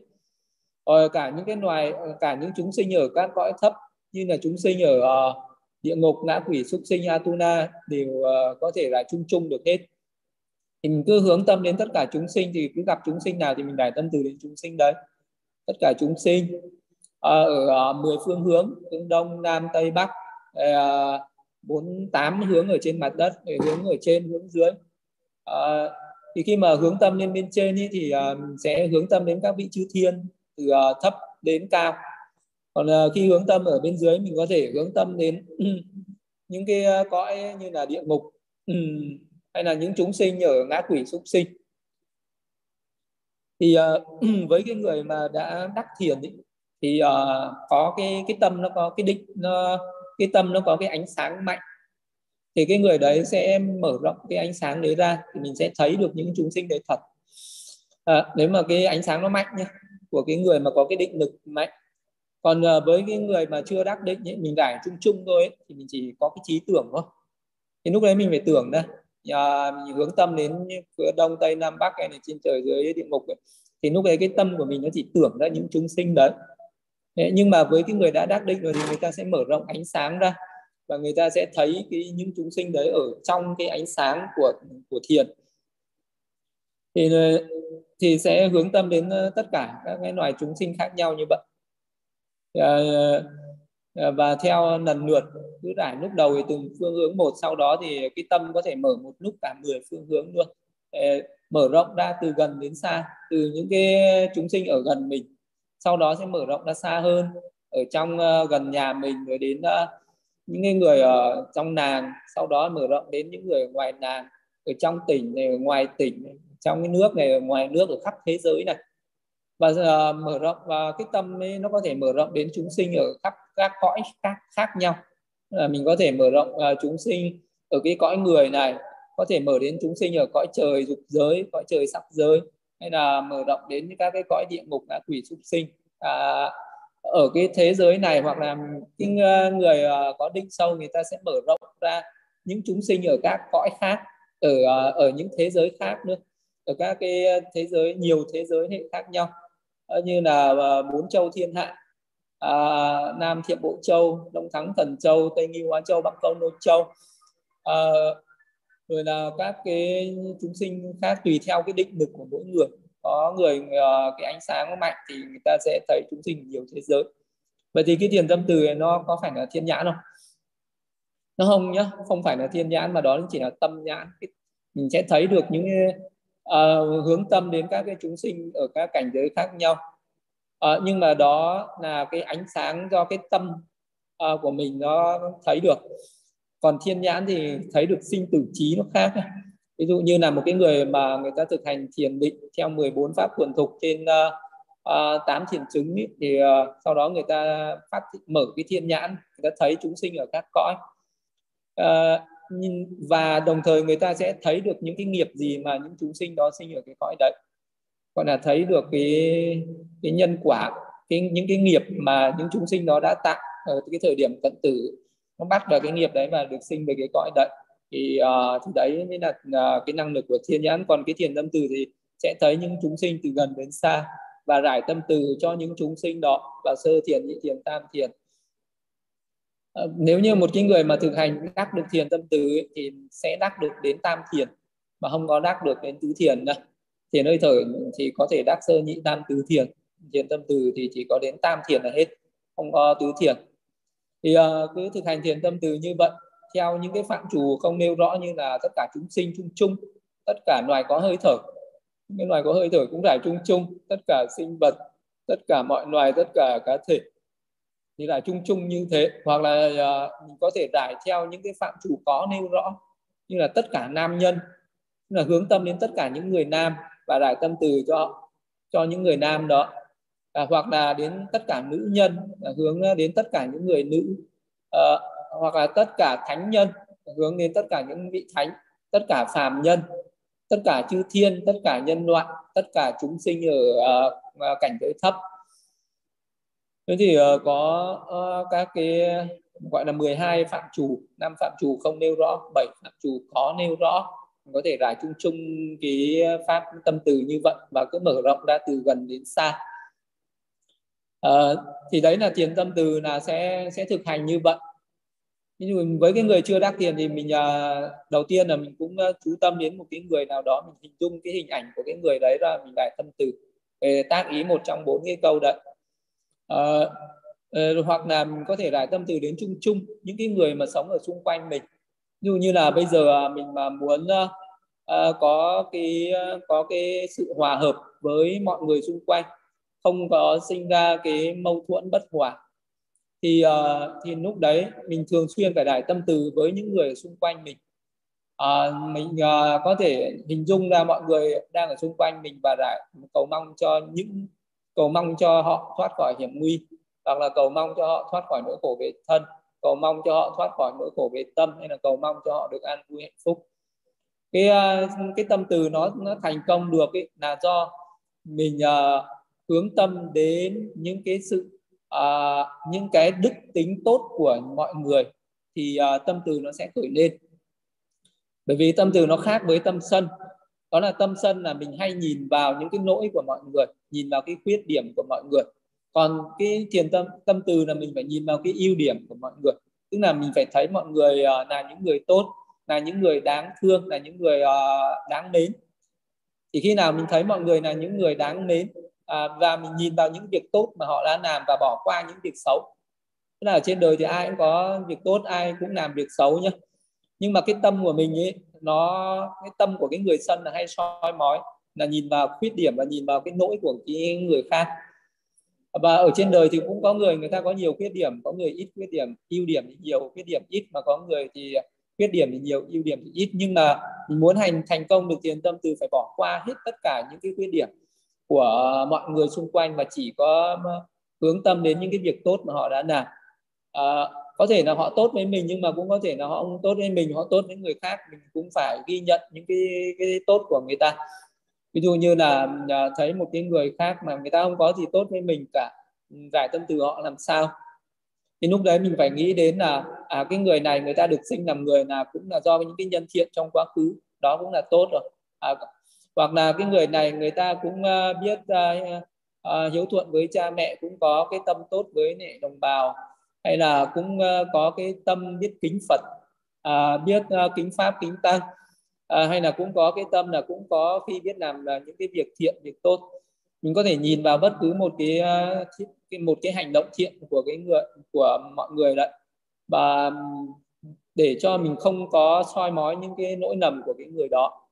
Rồi cả những cái loài, cả những chúng sinh ở các cõi thấp như là chúng sinh ở địa ngục, ngã quỷ, súc sinh, Atuna đều có thể là chung chung được hết. Thì mình cứ hướng tâm đến tất cả chúng sinh, thì cứ gặp chúng sinh nào thì mình rải tâm từ đến chúng sinh đấy. Tất cả chúng sinh ở 10 phương hướng, hướng đông, nam, tây, bắc, 48 hướng ở trên mặt đất, hướng ở trên, hướng dưới. Thì khi mà hướng tâm lên bên trên ý, thì mình sẽ hướng tâm đến các vị chư thiên từ thấp đến cao. Còn khi hướng tâm ở bên dưới, mình có thể hướng tâm đến những cái cõi như là địa ngục, hay là những chúng sinh ở ngã quỷ súc sinh. Thì với cái người mà đã đắc thiền ý, thì có cái tâm nó có cái định, cái tâm nó có cái ánh sáng mạnh, thì cái người đấy sẽ mở rộng cái ánh sáng đấy ra, thì mình sẽ thấy được những chúng sinh đấy thật. Nếu mà cái ánh sáng nó mạnh nhá, của cái người mà có cái định lực mạnh. Còn với cái người mà chưa đắc định ấy, mình rải chung chung thôi ấy, thì mình chỉ có cái trí tưởng thôi. Thì lúc đấy mình phải tưởng ra, mình hướng tâm đến đông, tây, nam, bắc hay là trên trời dưới địa ngục ấy. Thì lúc đấy cái tâm của mình nó chỉ tưởng ra những chúng sinh đấy. Nhưng mà với cái người đã đắc định rồi thì người ta sẽ mở rộng ánh sáng ra, và người ta sẽ thấy cái những chúng sinh đấy ở trong cái ánh sáng của thiền. Thì sẽ hướng tâm đến tất cả các cái loài chúng sinh khác nhau như vậy. Và theo lần lượt, cứ rải lúc đầu thì từng phương hướng một, sau đó thì cái tâm có thể mở một lúc cả 10 phương hướng luôn. Mở rộng ra từ gần đến xa, từ những cái chúng sinh ở gần mình, sau đó sẽ mở rộng ra xa hơn, ở trong gần nhà mình, rồi đến những người ở trong làng, sau đó mở rộng đến những người ở ngoài làng, ở trong tỉnh này, ở ngoài tỉnh này, trong cái nước này, ở ngoài nước, ở khắp thế giới này. Và mở rộng, và cái tâm ấy, nó có thể mở rộng đến chúng sinh ở khắp các cõi khác nhau. Mình có thể mở rộng chúng sinh ở cái cõi người này, có thể mở đến chúng sinh ở cõi trời dục giới, cõi trời sắc giới, hay là mở rộng đến các cái cõi địa ngục, ngã quỷ, súc sinh ở cái thế giới này. Hoặc là những người có định sâu, người ta sẽ mở rộng ra những chúng sinh ở các cõi khác, ở những thế giới khác nữa, ở các cái thế giới, nhiều thế giới hệ khác nhau, như là 4 châu thiên hạ, Nam Thiệm Bộ Châu, Đông Thắng Thần Châu, Tây Nghi Hóa Châu, Bắc Câu Nô Châu, rồi là các cái chúng sinh khác, tùy theo cái định lực của mỗi người. Có người cái ánh sáng mạnh thì người ta sẽ thấy chúng sinh nhiều thế giới. Vậy thì cái thiền tâm từ này nó có phải là thiên nhãn không? Nó không nhá, không phải là thiên nhãn, mà đó chỉ là tâm nhãn. Mình sẽ thấy được những hướng tâm đến các cái chúng sinh ở các cảnh giới khác nhau, nhưng mà đó là cái ánh sáng do cái tâm của mình nó thấy được. Còn thiên nhãn thì thấy được sinh tử trí nó khác. Ví dụ như là một cái người mà người ta thực hành thiền định theo 14 pháp thuần thục trên 8 thiền chứng ý, thì sau đó người ta mở cái thiên nhãn, người ta thấy chúng sinh ở các cõi, và đồng thời người ta sẽ thấy được những cái nghiệp gì mà những chúng sinh đó sinh ở cái cõi đấy, gọi là thấy được cái nhân quả, những cái nghiệp mà những chúng sinh đó đã tạo ở cái thời điểm cận tử. Nó bắt vào cái nghiệp đấy và được sinh về cái cõi đấy, thì đấy mới là cái năng lực của thiên nhãn. Còn cái thiền tâm từ thì sẽ thấy những chúng sinh từ gần đến xa và rải tâm từ cho những chúng sinh đó, và sơ thiền, nhị thiền, tam thiền. Nếu như một cái người mà thực hành đắc được thiền tâm từ ấy, thì sẽ đắc được đến tam thiền, mà không có đắc được đến tứ thiền đâu. Thiền hơi thở thì có thể đắc sơ, nhị, tam, tứ thiền. Thiền tâm từ thì chỉ có đến tam thiền là hết, không có tứ thiền. Thì cứ thực hành thiền tâm từ như vậy, theo những cái phạm trù không nêu rõ, như là tất cả chúng sinh chung chung, tất cả loài có hơi thở, những loài có hơi thở cũng rải chung chung, tất cả sinh vật, tất cả mọi loài, tất cả cá thể, thì là chung chung như thế, hoặc là mình có thể giải theo những cái phạm chủ có nêu rõ, như là tất cả nam nhân, là hướng tâm đến tất cả những người nam và giải tâm từ cho những người nam đó, hoặc là đến tất cả nữ nhân, hướng đến tất cả những người nữ, hoặc là tất cả thánh nhân, hướng đến tất cả những vị thánh, tất cả phàm nhân, tất cả chư thiên, tất cả nhân loại, tất cả chúng sinh ở cảnh giới thấp. Thế thì có các cái gọi là 12 phạm chủ, 5 phạm chủ không nêu rõ, 7 phạm chủ có nêu rõ. Mình có thể giải chung chung cái pháp tâm từ như vậy và cứ mở rộng ra từ gần đến xa. Thì đấy là thiền tâm từ là sẽ thực hành như vậy. Nhưng với cái người chưa đắc thiền thì mình đầu tiên là mình cũng chú tâm đến một cái người nào đó, mình hình dung cái hình ảnh của cái người đấy ra, mình giải tâm từ để tác ý một trong 4 cái câu đấy. Hoặc là mình có thể giải tâm từ đến chung chung những cái người mà sống ở xung quanh mình. Ví dụ như là bây giờ mình mà muốn có cái sự hòa hợp với mọi người xung quanh, không có sinh ra cái mâu thuẫn bất hòa, thì lúc đấy mình thường xuyên phải giải tâm từ với những người xung quanh mình. Mình có thể hình dung ra mọi người đang ở xung quanh mình và giải cầu mong cho họ thoát khỏi hiểm nguy, hoặc là cầu mong cho họ thoát khỏi nỗi khổ về thân, cầu mong cho họ thoát khỏi nỗi khổ về tâm, hay là cầu mong cho họ được an vui hạnh phúc. Cái tâm từ nó thành công được ấy, là do mình hướng tâm đến những cái sự những cái đức tính tốt của mọi người, thì tâm từ nó sẽ khởi lên. Bởi vì tâm từ nó khác với tâm sân. Đó là tâm sân là mình hay nhìn vào những cái lỗi của mọi người, nhìn vào cái khuyết điểm của mọi người. Còn cái thiền tâm từ là mình phải nhìn vào cái ưu điểm của mọi người. Tức là mình phải thấy mọi người là những người tốt, là những người đáng thương, là những người đáng mến. Thì khi nào mình thấy mọi người là những người đáng mến, và mình nhìn vào những việc tốt mà họ đã làm và bỏ qua những việc xấu. Tức là ở trên đời thì ai cũng có việc tốt, ai cũng làm việc xấu nhé. Nhưng mà cái tâm của mình ấy, cái tâm của cái người sân là hay soi mói, là nhìn vào khuyết điểm và nhìn vào cái nỗi của cái người khác. Và ở trên đời thì cũng có người ta có nhiều khuyết điểm, có người ít khuyết điểm, ưu điểm thì nhiều, khuyết điểm ít, mà có người thì khuyết điểm thì nhiều, ưu điểm thì ít. Nhưng mà mình muốn thành công được thiền tâm từ phải bỏ qua hết tất cả những cái khuyết điểm của mọi người xung quanh, và chỉ có hướng tâm đến những cái việc tốt mà họ đã làm. Có thể là họ tốt với mình, nhưng mà cũng có thể là họ không tốt với mình, họ tốt với người khác, mình cũng phải ghi nhận những cái tốt của người ta. Ví dụ như là thấy một cái người khác mà người ta không có gì tốt với mình cả, giải tâm từ họ làm sao. Thì lúc đấy mình phải nghĩ đến là cái người này người ta được sinh làm người là cũng là do những cái nhân thiện trong quá khứ, đó cũng là tốt rồi. Hoặc là cái người này người ta cũng biết hiếu thuận với cha mẹ, cũng có cái tâm tốt với đồng bào, hay là cũng có cái tâm biết kính Phật, biết kính Pháp, kính Tăng, hay là cũng có cái tâm là cũng có khi biết làm là những cái việc thiện, việc tốt. Mình có thể nhìn vào bất cứ một cái hành động thiện của mọi người đấy, và để cho mình không có soi mói những cái nỗi lầm của cái người đó.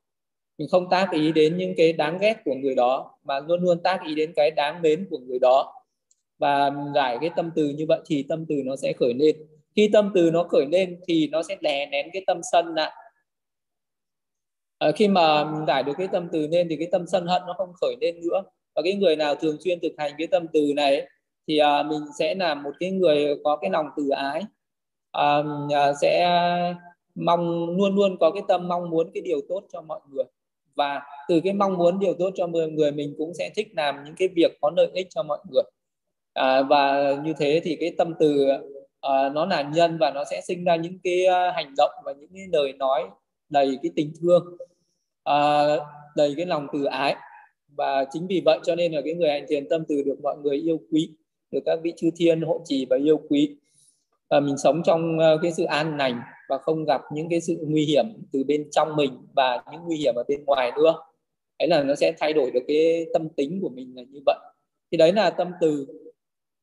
Mình không tác ý đến những cái đáng ghét của người đó, mà luôn luôn tác ý đến cái đáng mến của người đó. Và giải cái tâm từ như vậy thì tâm từ nó sẽ khởi lên. Khi tâm từ nó khởi lên thì nó sẽ đè nén cái tâm sân lại. Khi mà giải được cái tâm từ lên thì cái tâm sân hận nó không khởi lên nữa. Và cái người nào thường xuyên thực hành cái tâm từ này thì mình sẽ là một cái người có cái lòng từ ái, sẽ luôn luôn có cái tâm mong muốn cái điều tốt cho mọi người. Và từ cái mong muốn điều tốt cho mọi người, mình cũng sẽ thích làm những cái việc có lợi ích cho mọi người. Và như thế thì cái tâm từ nó là nhân, và nó sẽ sinh ra những cái hành động và những cái lời nói đầy cái tình thương, đầy cái lòng từ ái. Và chính vì vậy cho nên là cái người hành thiền tâm từ được mọi người yêu quý, được các vị chư thiên hộ trì và yêu quý. Và mình sống trong cái sự an lành và không gặp những cái sự nguy hiểm từ bên trong mình và những nguy hiểm ở bên ngoài nữa. Đấy là nó sẽ thay đổi được cái tâm tính của mình là như vậy. Thì đấy là tâm từ.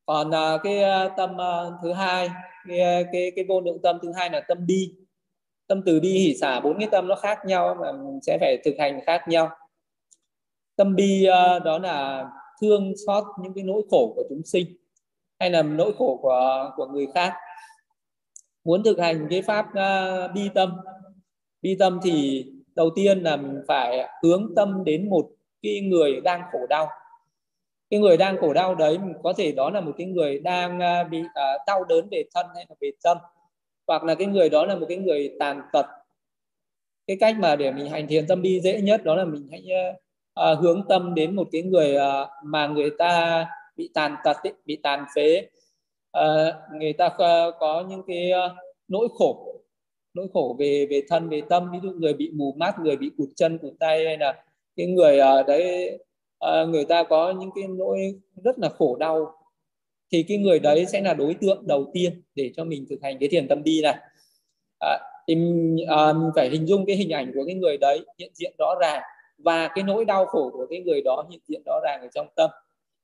Còn cái tâm thứ hai, cái vô lượng tâm thứ hai là tâm bi. Tâm từ, bi, hỷ, xả, 4 cái tâm nó khác nhau mà mình sẽ phải thực hành khác nhau. Tâm bi đó là thương xót những cái nỗi khổ của chúng sinh, hay là nỗi khổ của người khác. Muốn thực hành cái pháp bi tâm thì đầu tiên là mình phải hướng tâm đến một cái người đang khổ đau. Cái người đang khổ đau đấy có thể đó là một cái người đang bị đau đớn về thân hay là về tâm, hoặc là cái người đó là một cái người tàn tật. Cái cách mà để mình hành thiền tâm bi dễ nhất đó là mình hãy hướng tâm đến một cái người mà người ta bị tàn tật, bị tàn phế, người ta có những cái nỗi khổ về thân, về tâm. Ví dụ người bị mù mắt, người bị cụt chân, cụt tay, hay là cái người đấy người ta có những cái nỗi rất là khổ đau, thì cái người đấy sẽ là đối tượng đầu tiên để cho mình thực hành cái thiền tâm bi này. Thì mình phải hình dung cái hình ảnh của cái người đấy hiện diện rõ ràng, và cái nỗi đau khổ của cái người đó hiện diện rõ ràng ở trong tâm.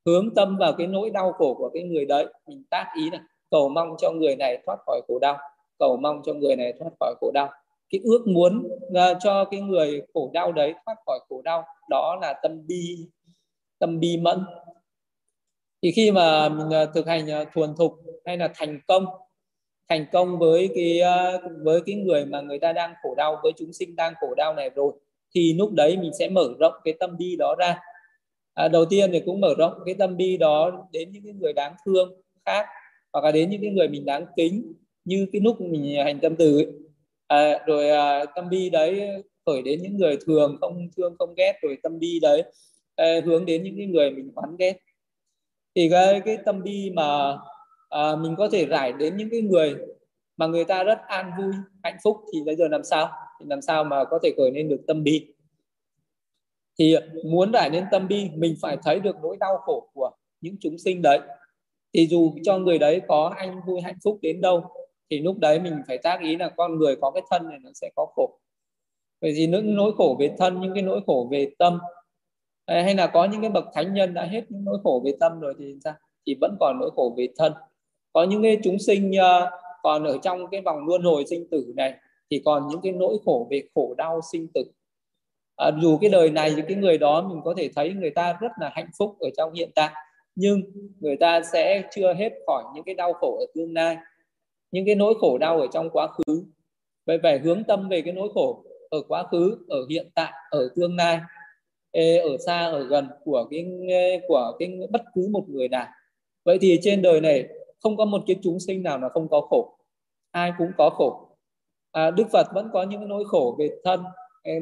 Hướng tâm vào cái nỗi đau khổ của cái người đấy, mình tác ý là cầu mong cho người này thoát khỏi khổ đau, cầu mong cho người này thoát khỏi khổ đau. Cái ước muốn cho cái người khổ đau đấy thoát khỏi khổ đau, đó là tâm bi mẫn. Thì khi mà mình thực hành thuần thục hay là thành công với cái người mà người ta đang khổ đau, với chúng sinh đang khổ đau này rồi, thì lúc đấy mình sẽ mở rộng cái tâm bi đó ra. Đầu tiên thì cũng mở rộng cái tâm bi đó đến những cái người đáng thương khác, hoặc là đến những cái người mình đáng kính, như cái lúc mình hành tâm từ ấy. Rồi tâm bi đấy khởi đến những người thường không thương không ghét, rồi tâm bi đấy hướng đến những cái người mình oán ghét. Thì cái tâm bi mà mình có thể rải đến những cái người mà người ta rất an vui hạnh phúc, thì bây giờ làm sao mà có thể khởi lên được tâm bi. Thì muốn rải lên tâm bi, mình phải thấy được nỗi đau khổ của những chúng sinh đấy. Thì dù cho người đấy có an vui hạnh phúc đến đâu, thì lúc đấy mình phải tác ý là con người có cái thân này nó sẽ có khổ. Bởi vì những nỗi khổ về thân, những cái nỗi khổ về tâm, hay là có những cái bậc thánh nhân đã hết những nỗi khổ về tâm rồi thì sao? Thì vẫn còn nỗi khổ về thân. Có những cái chúng sinh còn ở trong cái vòng luân hồi sinh tử này, thì còn những cái nỗi khổ về khổ đau sinh tử. Dù cái đời này thì cái người đó mình có thể thấy người ta rất là hạnh phúc ở trong hiện tại, nhưng người ta sẽ chưa hết khỏi những cái đau khổ ở tương lai, những cái nỗi khổ đau ở trong quá khứ. Vậy phải hướng tâm về cái nỗi khổ ở quá khứ, ở hiện tại, ở tương lai, ở xa, ở gần của cái bất cứ một người nào. Vậy thì trên đời này không có một cái chúng sinh nào là không có khổ, ai cũng có khổ. Đức Phật vẫn có những nỗi khổ về thân,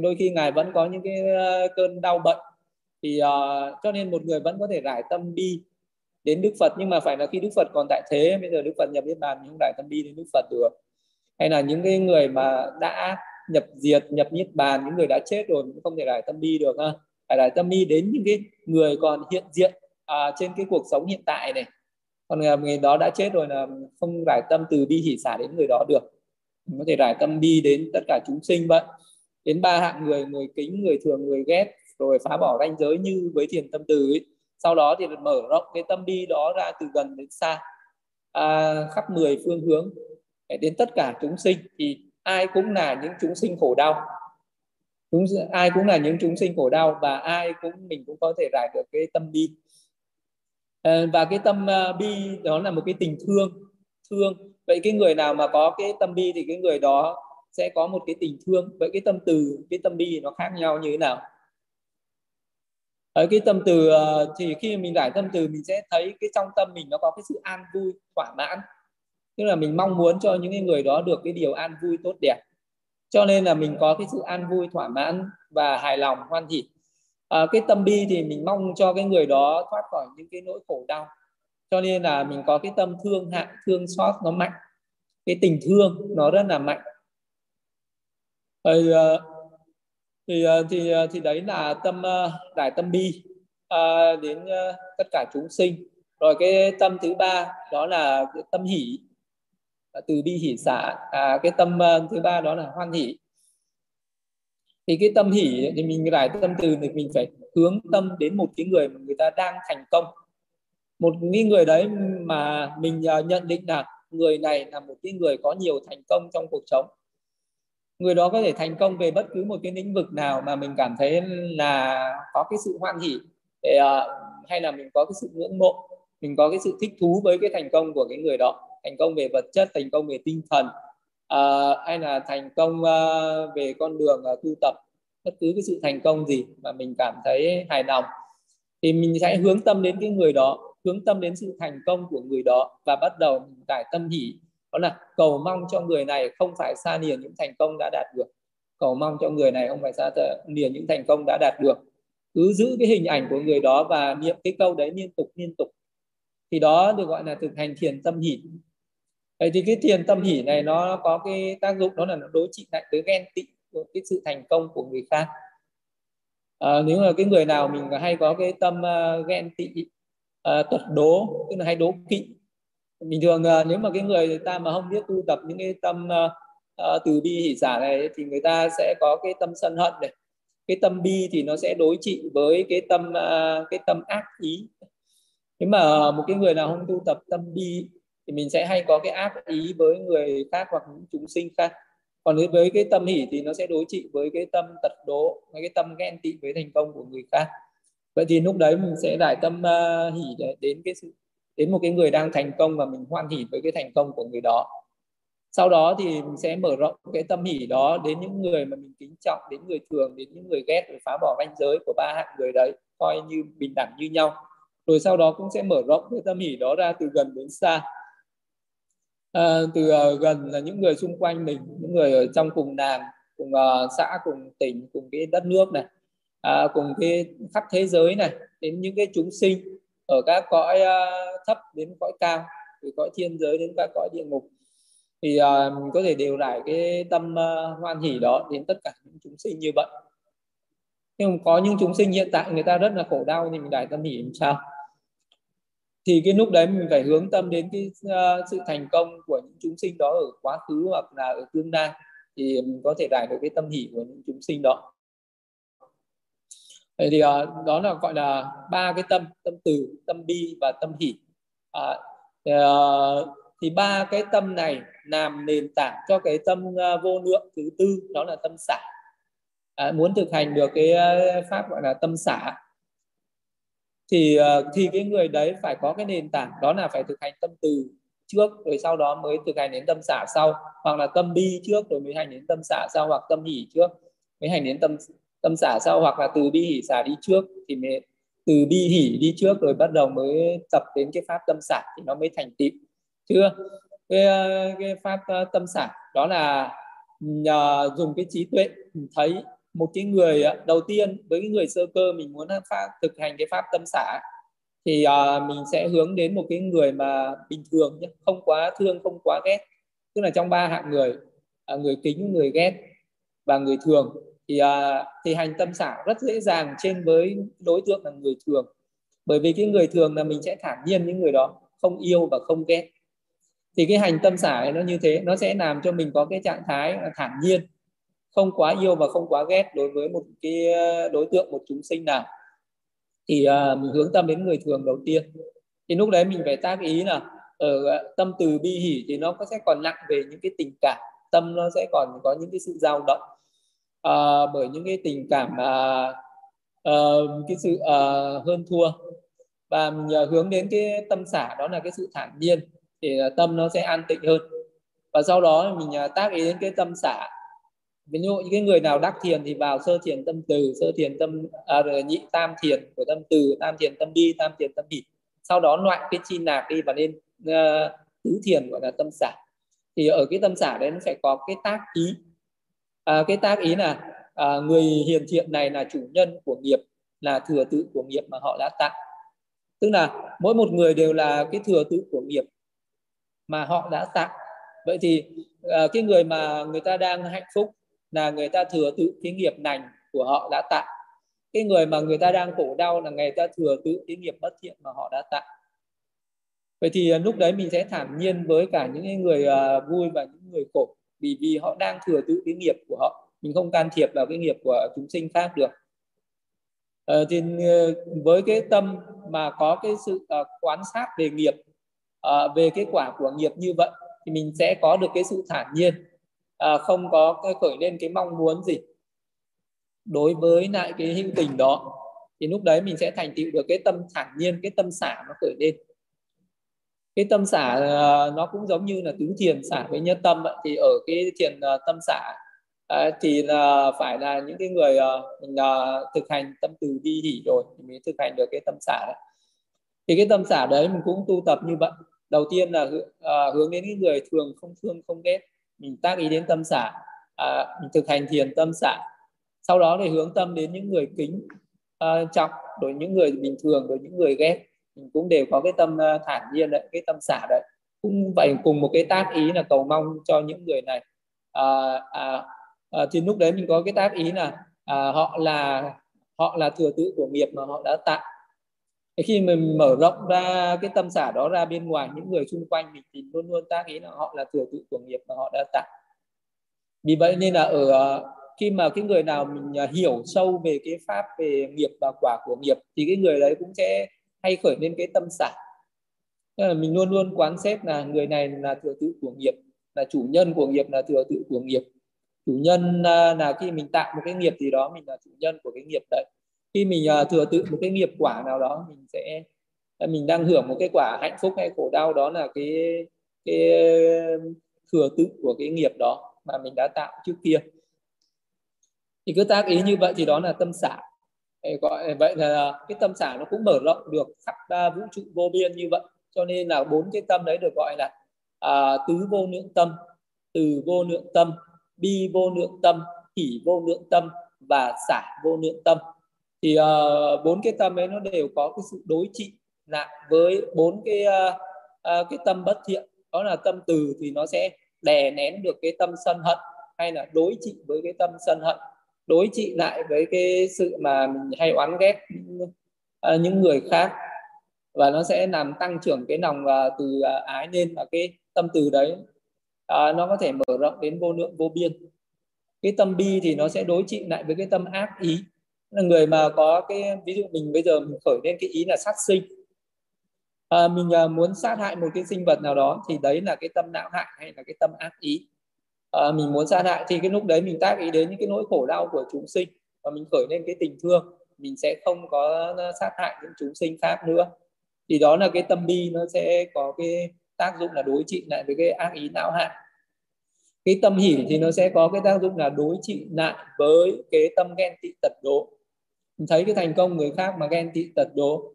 đôi khi Ngài vẫn có những cái cơn đau bệnh. Thì cho nên một người vẫn có thể rải tâm bi đến Đức Phật, nhưng mà phải là khi Đức Phật còn tại thế. Bây giờ Đức Phật nhập Niết Bàn mình không rải tâm bi đến Đức Phật được. Hay là những cái người mà đã nhập diệt, nhập Niết Bàn, những người đã chết rồi cũng không thể rải tâm bi được ha. Phải rải tâm bi đến những cái người còn hiện diện trên cái cuộc sống hiện tại này. Còn người đó đã chết rồi là không rải tâm từ bi hỷ xả đến người đó được. Mình có thể rải tâm bi đến tất cả chúng sinh vậy. Đến ba hạng người: người kính, người thường, người ghét, rồi phá bỏ ranh giới như với thiền tâm từ ấy. Sau đó thì mở rộng cái tâm bi đó ra từ gần đến xa, khắp 10 phương hướng, đến tất cả chúng sinh. Thì ai cũng là những chúng sinh khổ đau, ai cũng là những chúng sinh khổ đau, và mình cũng có thể rải được cái tâm bi. Và cái tâm bi đó là một cái tình thương. Vậy cái người nào mà có cái tâm bi thì cái người đó sẽ có một cái tình thương. Vậy cái tâm từ, cái tâm bi nó khác nhau như thế nào? Ở cái tâm từ thì khi mình rải tâm từ, mình sẽ thấy cái trong tâm mình nó có cái sự an vui, thỏa mãn. Tức là mình mong muốn cho những người đó được cái điều an vui tốt đẹp. Cho nên là mình có cái sự an vui, thỏa mãn và hài lòng, hoan hỉ. Cái tâm bi thì mình mong cho cái người đó thoát khỏi những cái nỗi khổ đau. Cho nên là mình có cái tâm thương hại, thương xót nó mạnh. Cái tình thương nó rất là mạnh. Thì đấy là rải tâm bi đến tất cả chúng sinh. Rồi cái tâm thứ ba đó là tâm hỷ, từ bi hỷ xả. Cái tâm thứ ba đó là hoan hỷ. Thì cái tâm hỷ thì mình rải tâm từ thì mình phải hướng tâm đến một cái người mà người ta đang thành công. Một cái người đấy mà mình nhận định là người này là một cái người có nhiều thành công trong cuộc sống. Người đó có thể thành công về bất cứ một cái lĩnh vực nào mà mình cảm thấy là có cái sự hoan hỉ, hay là mình có cái sự ngưỡng mộ. mình có cái sự thích thú với cái thành công của cái người đó, thành công về vật chất, thành công về tinh thần, hay là thành công về con đường tu tập, bất cứ cái sự thành công gì mà mình cảm thấy hài lòng thì mình sẽ hướng tâm đến cái người đó, hướng tâm đến sự thành công của người đó và bắt đầu mình trải tâm hỷ, đó là cầu mong cho người này không phải xa lìa những thành công đã đạt được, cầu mong cho người này không phải xa lìa những thành công đã đạt được. Cứ giữ cái hình ảnh của người đó và niệm cái câu đấy liên tục thì đó được gọi là thực hành thiền tâm hỷ. Vậy thì cái thiền tâm hỷ này nó có cái tác dụng đó là nó đối trị lại cái ghen tị của cái sự thành công của người khác. Nếu là cái người nào mình hay có cái tâm ghen tị, tật đố, tức là hay đố kỵ, bình thường nếu mà cái người ta mà không biết tu tập những cái tâm từ bi hỷ xả này thì người ta sẽ có cái tâm sân hận này. Cái tâm bi thì nó sẽ đối trị với cái tâm ác ý. Nếu mà một cái người nào không tu tập tâm bi thì mình sẽ hay có cái ác ý với người khác hoặc những chúng sinh khác. Còn đối với cái tâm hỷ thì nó sẽ đối trị với cái tâm tật đố, cái tâm ghen tị với thành công của người khác. Vậy thì lúc đấy mình sẽ giải tâm hỷ đến một cái người đang thành công và mình hoan hỷ với cái thành công của người đó. Sau đó thì mình sẽ mở rộng cái tâm hỷ đó đến những người mà mình kính trọng, đến người thường, đến những người ghét, rồi phá bỏ ranh giới của ba hạng người đấy, coi như bình đẳng như nhau. Rồi sau đó cũng sẽ mở rộng cái tâm hỷ đó ra từ gần đến xa. Từ gần là những người xung quanh mình, những người ở trong cùng làng, cùng xã, cùng tỉnh, cùng cái đất nước này, cùng cái khắp thế giới này, đến những cái chúng sinh ở các cõi thấp đến cõi cao, từ cõi thiên giới đến các cõi địa ngục. Thì mình có thể đều lại cái tâm hoan hỷ đó đến tất cả những chúng sinh như vậy. Nhưng có những chúng sinh hiện tại người ta rất là khổ đau thì mình đại tâm hỷ làm sao? Thì cái lúc đấy mình phải hướng tâm đến cái sự thành công của những chúng sinh đó ở quá khứ hoặc là ở tương lai thì mình có thể đại được cái tâm hỷ của những chúng sinh đó. Vậy thì đó là gọi là ba cái tâm: tâm từ, tâm bi và tâm hỷ. Thì ba cái tâm này làm nền tảng cho cái tâm vô lượng thứ tư, đó là tâm xả. Muốn thực hành được cái pháp gọi là tâm xả thì cái người đấy phải có cái nền tảng, đó là phải thực hành tâm từ trước rồi sau đó mới thực hành đến tâm xả sau, hoặc là tâm bi trước rồi mới hành đến tâm xả sau, hoặc tâm hỷ trước mới hành đến tâm xả sau, hoặc là từ bi hỷ xả đi trước thì mới từ bi hỷ đi trước rồi bắt đầu mới tập đến cái pháp tâm xả thì nó mới thành tựu. Chưa cái pháp tâm xả đó là dùng cái trí tuệ mình thấy một cái người. Đầu tiên với cái người sơ cơ mình muốn thực hành cái pháp tâm xả thì mình sẽ hướng đến một cái người mà bình thường, không quá thương, không quá ghét, tức là trong ba hạng người: người kính, người ghét và người thường. Thì hành tâm xả rất dễ dàng trên với đối tượng là người thường, bởi vì cái người thường là mình sẽ thản nhiên những người đó, không yêu và không ghét. Thì cái hành tâm xả nó như thế, nó sẽ làm cho mình có cái trạng thái thản nhiên, không quá yêu và không quá ghét đối với một cái đối tượng, một chúng sinh nào. Thì mình hướng tâm đến người thường đầu tiên. Thì lúc đấy mình phải tác ý là ở tâm từ bi hỷ thì nó sẽ còn nặng về những cái tình cảm, tâm nó sẽ còn có những cái sự dao động bởi những cái tình cảm, cái sự hơn thua. Và mình hướng đến cái tâm xả đó là cái sự thản nhiên thì tâm nó sẽ an tịnh hơn. Và sau đó mình tác ý đến cái tâm xả. Ví dụ những cái người nào đắc thiền thì vào sơ thiền tâm từ, sơ thiền tâm rồi nhị tam thiền của tâm từ, tam thiền tâm bi, tam thiền tâm hỷ. Sau đó loại cái chi nạc đi và lên tứ thiền gọi là tâm xả. Thì ở cái tâm xả đấy nó sẽ có cái tác ý. Cái tác ý là người hiền thiện này là chủ nhân của nghiệp, là thừa tự của nghiệp mà họ đã tạo. Tức là mỗi một người đều là cái thừa tự của nghiệp mà họ đã tạo. Vậy thì cái người mà người ta đang hạnh phúc là người ta thừa tự cái nghiệp lành của họ đã tạo. Cái người mà người ta đang khổ đau là người ta thừa tự cái nghiệp bất thiện mà họ đã tạo. Vậy thì lúc đấy mình sẽ thản nhiên với cả những người vui và những người khổ, vì họ đang thừa tự cái nghiệp của họ. Mình không can thiệp vào cái nghiệp của chúng sinh khác được. Thì với cái tâm mà có cái sự quan sát về nghiệp, về kết quả của nghiệp như vậy thì mình sẽ có được cái sự thản nhiên, không có cái khởi lên cái mong muốn gì đối với lại cái hữu tình đó. Thì lúc đấy mình sẽ thành tựu được cái tâm thản nhiên, cái tâm xả nó khởi lên. Cái tâm xả nó cũng giống như là tứ thiền xả với nhất tâm ấy. Thì ở cái thiền tâm xả thì là phải là những cái người mình thực hành tâm từ bi hỷ rồi thì mới thực hành được cái tâm xả đấy. Thì cái tâm xả đấy mình cũng tu tập như vậy. Đầu tiên là hướng đến cái người thường không thương không ghét, mình tác ý đến tâm xả, mình thực hành thiền tâm xả. Sau đó thì hướng tâm đến những người kính trọng, đối những người bình thường, đối những người ghét, mình cũng đều có cái tâm thản nhiên đấy, cái tâm xả đấy. Cũng vậy, cùng một cái tác ý là cầu mong cho những người này. Thì lúc đấy mình có cái tác ý là họ là thừa tự của nghiệp mà họ đã tạo. Khi mình mở rộng ra cái tâm xả đó ra bên ngoài những người xung quanh mình thì luôn luôn tác ý là họ là thừa tự của nghiệp mà họ đã tạo. Vì vậy nên là ở khi mà cái người nào mình hiểu sâu về cái pháp về nghiệp và quả của nghiệp thì cái người đấy cũng sẽ hay khởi lên cái tâm xả. Nên là mình luôn luôn quán xét là người này là thừa tự của nghiệp, là chủ nhân của nghiệp, là thừa tự của nghiệp. Chủ nhân là khi mình tạo một cái nghiệp gì đó, mình là chủ nhân của cái nghiệp đấy. Khi mình thừa tự một cái nghiệp quả nào đó, mình đang hưởng một cái quả hạnh phúc hay khổ đau, đó là cái thừa tự của cái nghiệp đó mà mình đã tạo trước kia. Thì cứ tác ý như vậy thì đó là tâm xả. Vậy là cái tâm xả nó cũng mở rộng được khắp vũ trụ vô biên như vậy. Cho nên là bốn cái tâm đấy được gọi là tứ vô lượng tâm, từ vô lượng tâm, bi vô lượng tâm, hỷ vô lượng tâm và xả vô lượng tâm. Thì bốn cái tâm ấy nó đều có cái sự đối trị lại với bốn cái tâm bất thiện. Đó là tâm từ thì nó sẽ đè nén được cái tâm sân hận, hay là đối trị với cái tâm sân hận, đối trị lại với cái sự mà mình hay oán ghét những người khác, và nó sẽ làm tăng trưởng cái lòng từ ái lên, và cái tâm từ đấy nó có thể mở rộng đến vô lượng vô biên. Cái tâm bi thì nó sẽ đối trị lại với cái tâm ác ý. Là người mà có cái, ví dụ mình bây giờ mình khởi lên cái ý là sát sinh, mình muốn sát hại một cái sinh vật nào đó, thì đấy là cái tâm não hại hay là cái tâm ác ý. Mình muốn sát hại thì cái lúc đấy mình tác ý đến những cái nỗi khổ đau của chúng sinh, và mình khởi lên cái tình thương, mình sẽ không có sát hại những chúng sinh khác nữa. Thì đó là cái tâm bi, nó sẽ có cái tác dụng là đối trị lại với cái ác ý não hại. Cái tâm hỷ thì nó sẽ có cái tác dụng là đối trị lại với cái tâm ghen tị tật đố. Mình thấy cái thành công người khác mà ghen tị tật đố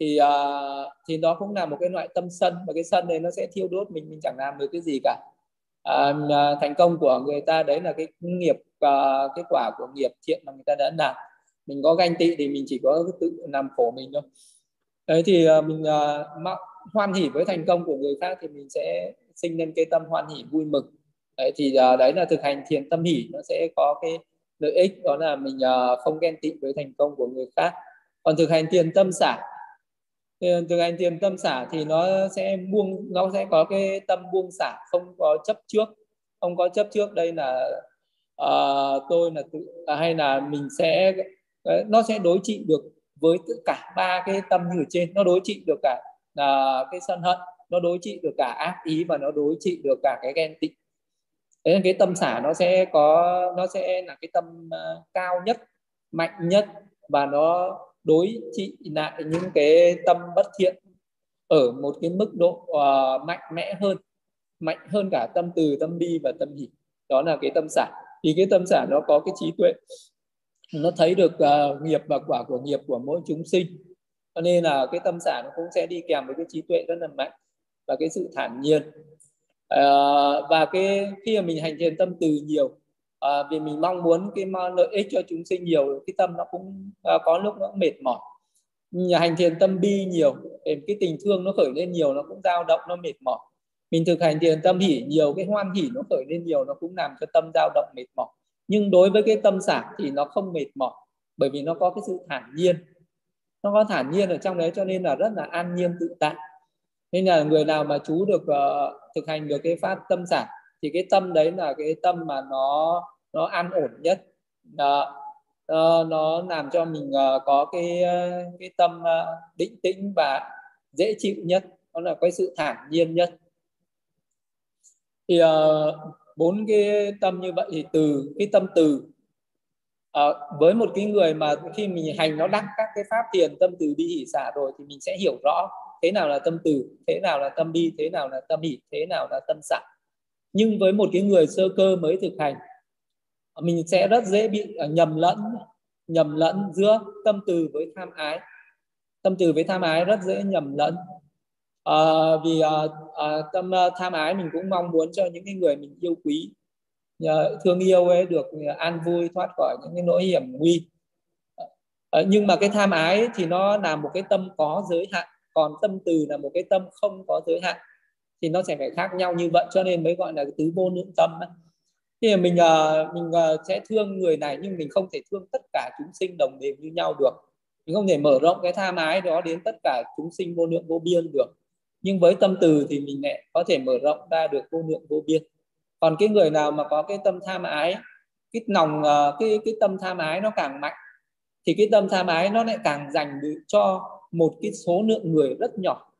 thì đó cũng là một cái loại tâm sân, và cái sân đấy nó sẽ thiêu đốt mình chẳng làm được cái gì cả. Thành công của người ta đấy là cái nghiệp, cái quả của nghiệp thiện mà người ta đã làm. Mình có ganh tị thì mình chỉ có tự làm khổ mình thôi. Đấy thì mình hoan hỉ với thành công của người khác thì mình sẽ sinh lên cái tâm hoan hỉ vui mừng. Đấy thì đấy là thực hành thiền tâm hỷ, nó sẽ có cái lợi ích đó là mình không ghen tị với thành công của người khác. Còn thực hành thiền tâm xả, thì nó sẽ có cái tâm buông xả, không có chấp trước. Không có chấp trước đây là hay là mình sẽ, nó sẽ đối trị được với tất cả ba cái tâm như trên. Nó đối trị được cả cái sân hận, nó đối trị được cả ác ý, và nó đối trị được cả cái ghen tị. Đấy là cái tâm xả, nó sẽ là cái tâm cao nhất, mạnh nhất, và nó đối trị lại những cái tâm bất thiện ở một cái mức độ mạnh mẽ hơn, cả tâm từ, tâm bi và tâm hỷ. Đó là cái tâm xả. Thì cái tâm xả nó có cái trí tuệ, nó thấy được nghiệp và quả của nghiệp của mỗi chúng sinh. Cho nên là cái tâm xả nó cũng sẽ đi kèm với cái trí tuệ rất là mạnh và cái sự thản nhiên. Và cái khi mà mình hành thiền tâm từ nhiều, vì mình mong muốn cái lợi ích cho chúng sinh nhiều, cái tâm nó cũng có lúc nó cũng mệt mỏi. Nhà hành thiền tâm bi nhiều, cái tình thương nó khởi lên nhiều, nó cũng dao động, nó mệt mỏi. Mình thực hành thiền tâm hỷ nhiều, cái hoan hỷ nó khởi lên nhiều, nó cũng làm cho tâm dao động mệt mỏi. Nhưng đối với cái tâm xả thì nó không mệt mỏi, bởi vì nó có cái sự thản nhiên, nó có thản nhiên ở trong đấy, cho nên là rất là an nhiên tự tại. Nên là người nào mà chú được thực hành được cái pháp tâm xả thì cái tâm đấy là cái tâm mà nó an ổn nhất, nó làm cho mình có cái tâm định tĩnh và dễ chịu nhất, nó là cái sự thản nhiên nhất. Thì bốn cái tâm như vậy, thì từ cái tâm từ, với một cái người mà khi mình hành nó đắc các cái pháp thiền tâm từ bi hỷ xả rồi thì mình sẽ hiểu rõ thế nào là tâm từ, thế nào là tâm bi, thế nào là tâm hỷ, thế nào là tâm xả. Nhưng với một cái người sơ cơ mới thực hành, mình sẽ rất dễ bị nhầm lẫn giữa tâm từ với tham ái. Tâm từ với tham ái rất dễ nhầm lẫn. Tham ái mình cũng mong muốn cho những cái người mình yêu quý, thương yêu ấy được an vui, thoát khỏi những cái nỗi hiểm nguy. Nhưng mà cái tham ái thì nó là một cái tâm có giới hạn, còn tâm từ là một cái tâm không có giới hạn, thì nó sẽ phải khác nhau như vậy, cho nên mới gọi là tứ vô lượng tâm. Thì mình sẽ thương người này, nhưng mình không thể thương tất cả chúng sinh đồng đều như nhau được. Mình không thể mở rộng cái tham ái đó đến tất cả chúng sinh vô lượng vô biên được. Nhưng với tâm từ thì mình lại có thể mở rộng ra được vô lượng vô biên. Còn cái người nào mà có cái tâm tham ái, cái tâm tham ái nó càng mạnh, thì cái tâm tham ái nó lại càng dành cho một cái số lượng người rất nhỏ.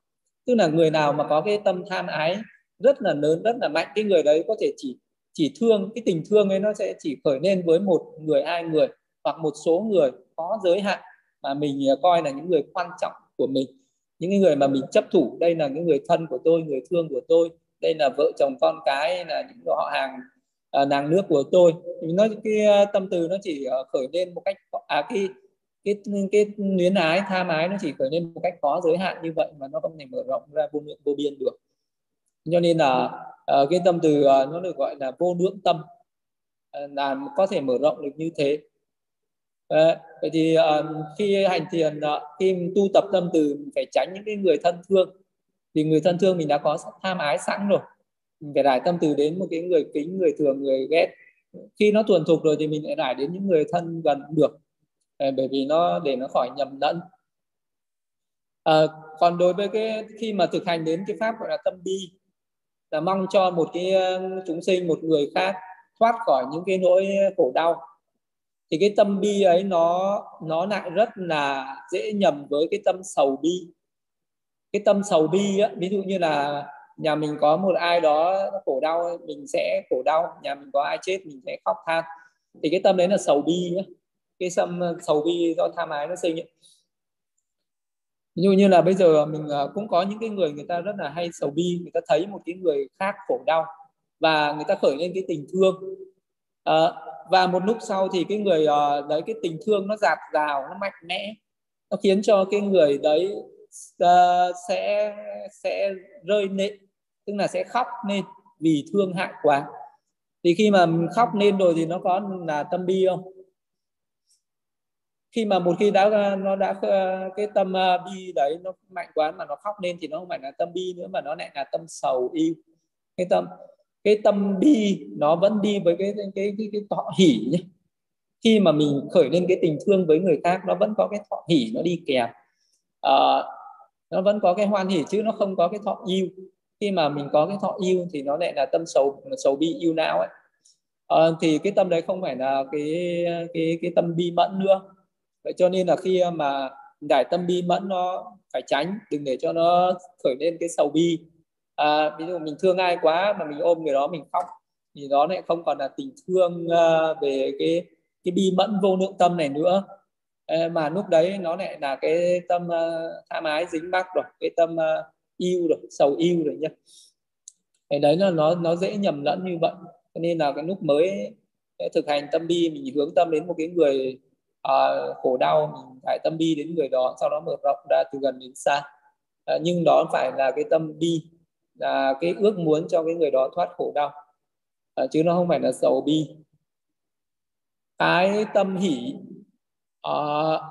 Tức là người nào mà có cái tâm tham ái rất là lớn, rất là mạnh, cái người đấy có thể chỉ thương, cái tình thương ấy nó sẽ chỉ khởi lên với một người, hai người hoặc một số người có giới hạn mà mình coi là những người quan trọng của mình, những người mà mình chấp thủ. Đây là những người thân của tôi, người thương của tôi, đây là vợ chồng con cái, là những họ hàng nàng nước của tôi. Nó cái tâm từ nó chỉ khởi lên một cách cái luyến ái, tham ái nó chỉ khởi lên một cách có giới hạn như vậy, mà nó không thể mở rộng ra vô lượng vô biên được. Cho nên là cái tâm từ nó được gọi là vô lượng tâm, là có thể mở rộng được như thế. Vậy thì khi hành thiền, khi tu tập tâm từ, mình phải tránh những cái người thân thương. Vì người thân thương mình đã có tham ái sẵn rồi, mình phải rải tâm từ đến một cái người kính, người thường, người ghét. Khi nó thuần thục rồi thì mình lại rải đến những người thân gần được, bởi vì nó để nó khỏi nhầm lẫn. Còn đối với cái khi mà thực hành đến cái pháp gọi là tâm bi, là mong cho một cái chúng sinh, một người khác thoát khỏi những cái nỗi khổ đau, thì cái tâm bi ấy nó lại rất là dễ nhầm với cái tâm sầu bi. Cái tâm sầu bi ấy, ví dụ như là nhà mình có một ai đó khổ đau, mình sẽ khổ đau. Nhà mình có ai chết, mình sẽ khóc than. Thì cái tâm đấy là sầu bi ấy. Cái tâm sầu bi do tham ái nó sinh ấy. Ví dụ như là bây giờ mình cũng có những cái người ta rất là hay sầu bi. Người ta thấy một cái người khác khổ đau và người ta khởi lên cái tình thương. Và một lúc sau thì cái người đấy, cái tình thương nó dạt dào, nó mạnh mẽ, nó khiến cho cái người đấy sẽ rơi lệ, tức là sẽ khóc lên vì thương hại quá. Thì khi mà khóc lên rồi thì nó có là tâm bi không? Khi mà một khi nó đã cái tâm bi đấy nó mạnh quá mà nó khóc lên thì nó không phải là tâm bi nữa, mà nó lại là tâm sầu yêu. Cái tâm bi nó vẫn đi với cái thọ hỷ nhé. Khi mà mình khởi lên cái tình thương với người khác, nó vẫn có cái thọ hỷ nó đi kèm, nó vẫn có cái hoan hỷ, chứ nó không có cái thọ yêu. Khi mà mình có cái thọ yêu thì nó lại là tâm sầu bi yêu não ấy. Thì cái tâm đấy không phải là cái tâm bi mẫn nữa. Vậy cho nên là khi mà đại tâm bi mẫn, nó phải tránh đừng để cho nó khởi lên cái sầu bi. Ví dụ mình thương ai quá mà mình ôm người đó mình khóc, thì đó lại không còn là tình thương về cái bi mẫn vô lượng tâm này nữa, mà lúc đấy nó lại là cái tâm tham ái dính mắc rồi, cái tâm yêu rồi, sầu yêu rồi nhé. Cái đấy là nó dễ nhầm lẫn như vậy. Cho nên là cái lúc mới thực hành tâm bi, mình hướng tâm đến một cái người khổ đau, mình phải tâm bi đến người đó, sau đó mở rộng ra từ gần đến xa. Nhưng đó phải là cái tâm bi, là cái ước muốn cho cái người đó thoát khổ đau, chứ nó không phải là sầu bi. Cái tâm hỷ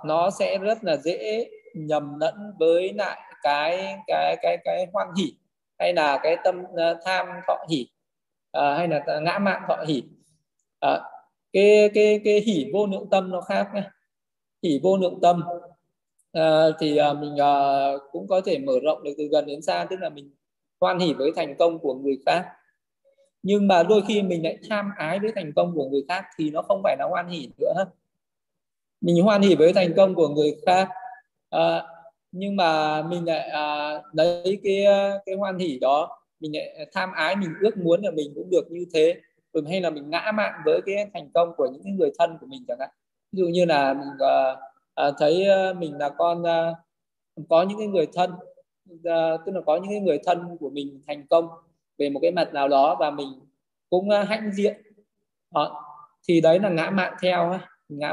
nó sẽ rất là dễ nhầm lẫn với lại cái hoan hỷ, hay là cái tâm tham thọ hỷ, hay là ngã mạn thọ hỷ. Cái hỷ vô lượng tâm nó khác nhé. Hỷ vô lượng tâm thì mình cũng có thể mở rộng được từ gần đến xa, tức là mình hoan hỷ với thành công của người khác. Nhưng mà đôi khi mình lại tham ái với thành công của người khác, thì nó không phải là hoan hỷ nữa. Mình hoan hỷ với thành công của người khác, nhưng mà mình lại lấy cái hoan hỷ đó, mình lại tham ái, mình ước muốn là mình cũng được như thế. Hay là mình ngã mạn với cái thành công của những người thân của mình chẳng hạn. Ví dụ như là mình thấy mình là con, có những cái người thân tức là có những người thân của mình thành công về một cái mặt nào đó và mình cũng hãnh diện đó. Thì đấy là ngã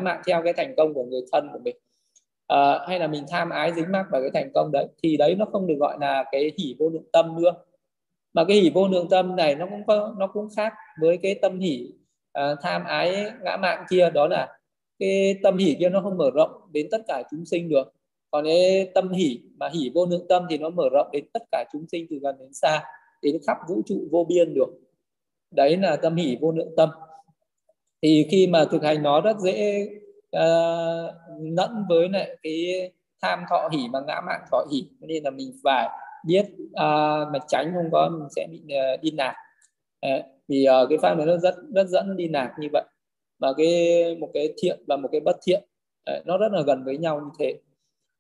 mạn theo cái thành công của người thân của mình, hay là mình tham ái dính mắc vào cái thành công đấy, thì đấy nó không được gọi là cái hỷ vô lượng tâm nữa. Mà cái hỷ vô lượng tâm này nó cũng có, nó cũng khác với cái tâm hỷ tham ái ngã mạn kia, đó là cái tâm hỷ kia nó không mở rộng đến tất cả chúng sinh được, còn cái tâm hỷ mà hỷ vô lượng tâm thì nó mở rộng đến tất cả chúng sinh từ gần đến xa, đến khắp vũ trụ vô biên được. Đấy là tâm hỷ vô lượng tâm. Thì khi mà thực hành nó rất dễ lẫn với lại cái tham thọ hỷ và ngã mạn thọ hỷ, nên là mình phải biết mà tránh không có mình sẽ bị đi lạc. Vì cái pháp này nó rất dẫn đi lạc như vậy, mà một cái thiện và một cái bất thiện nó rất là gần với nhau như thế.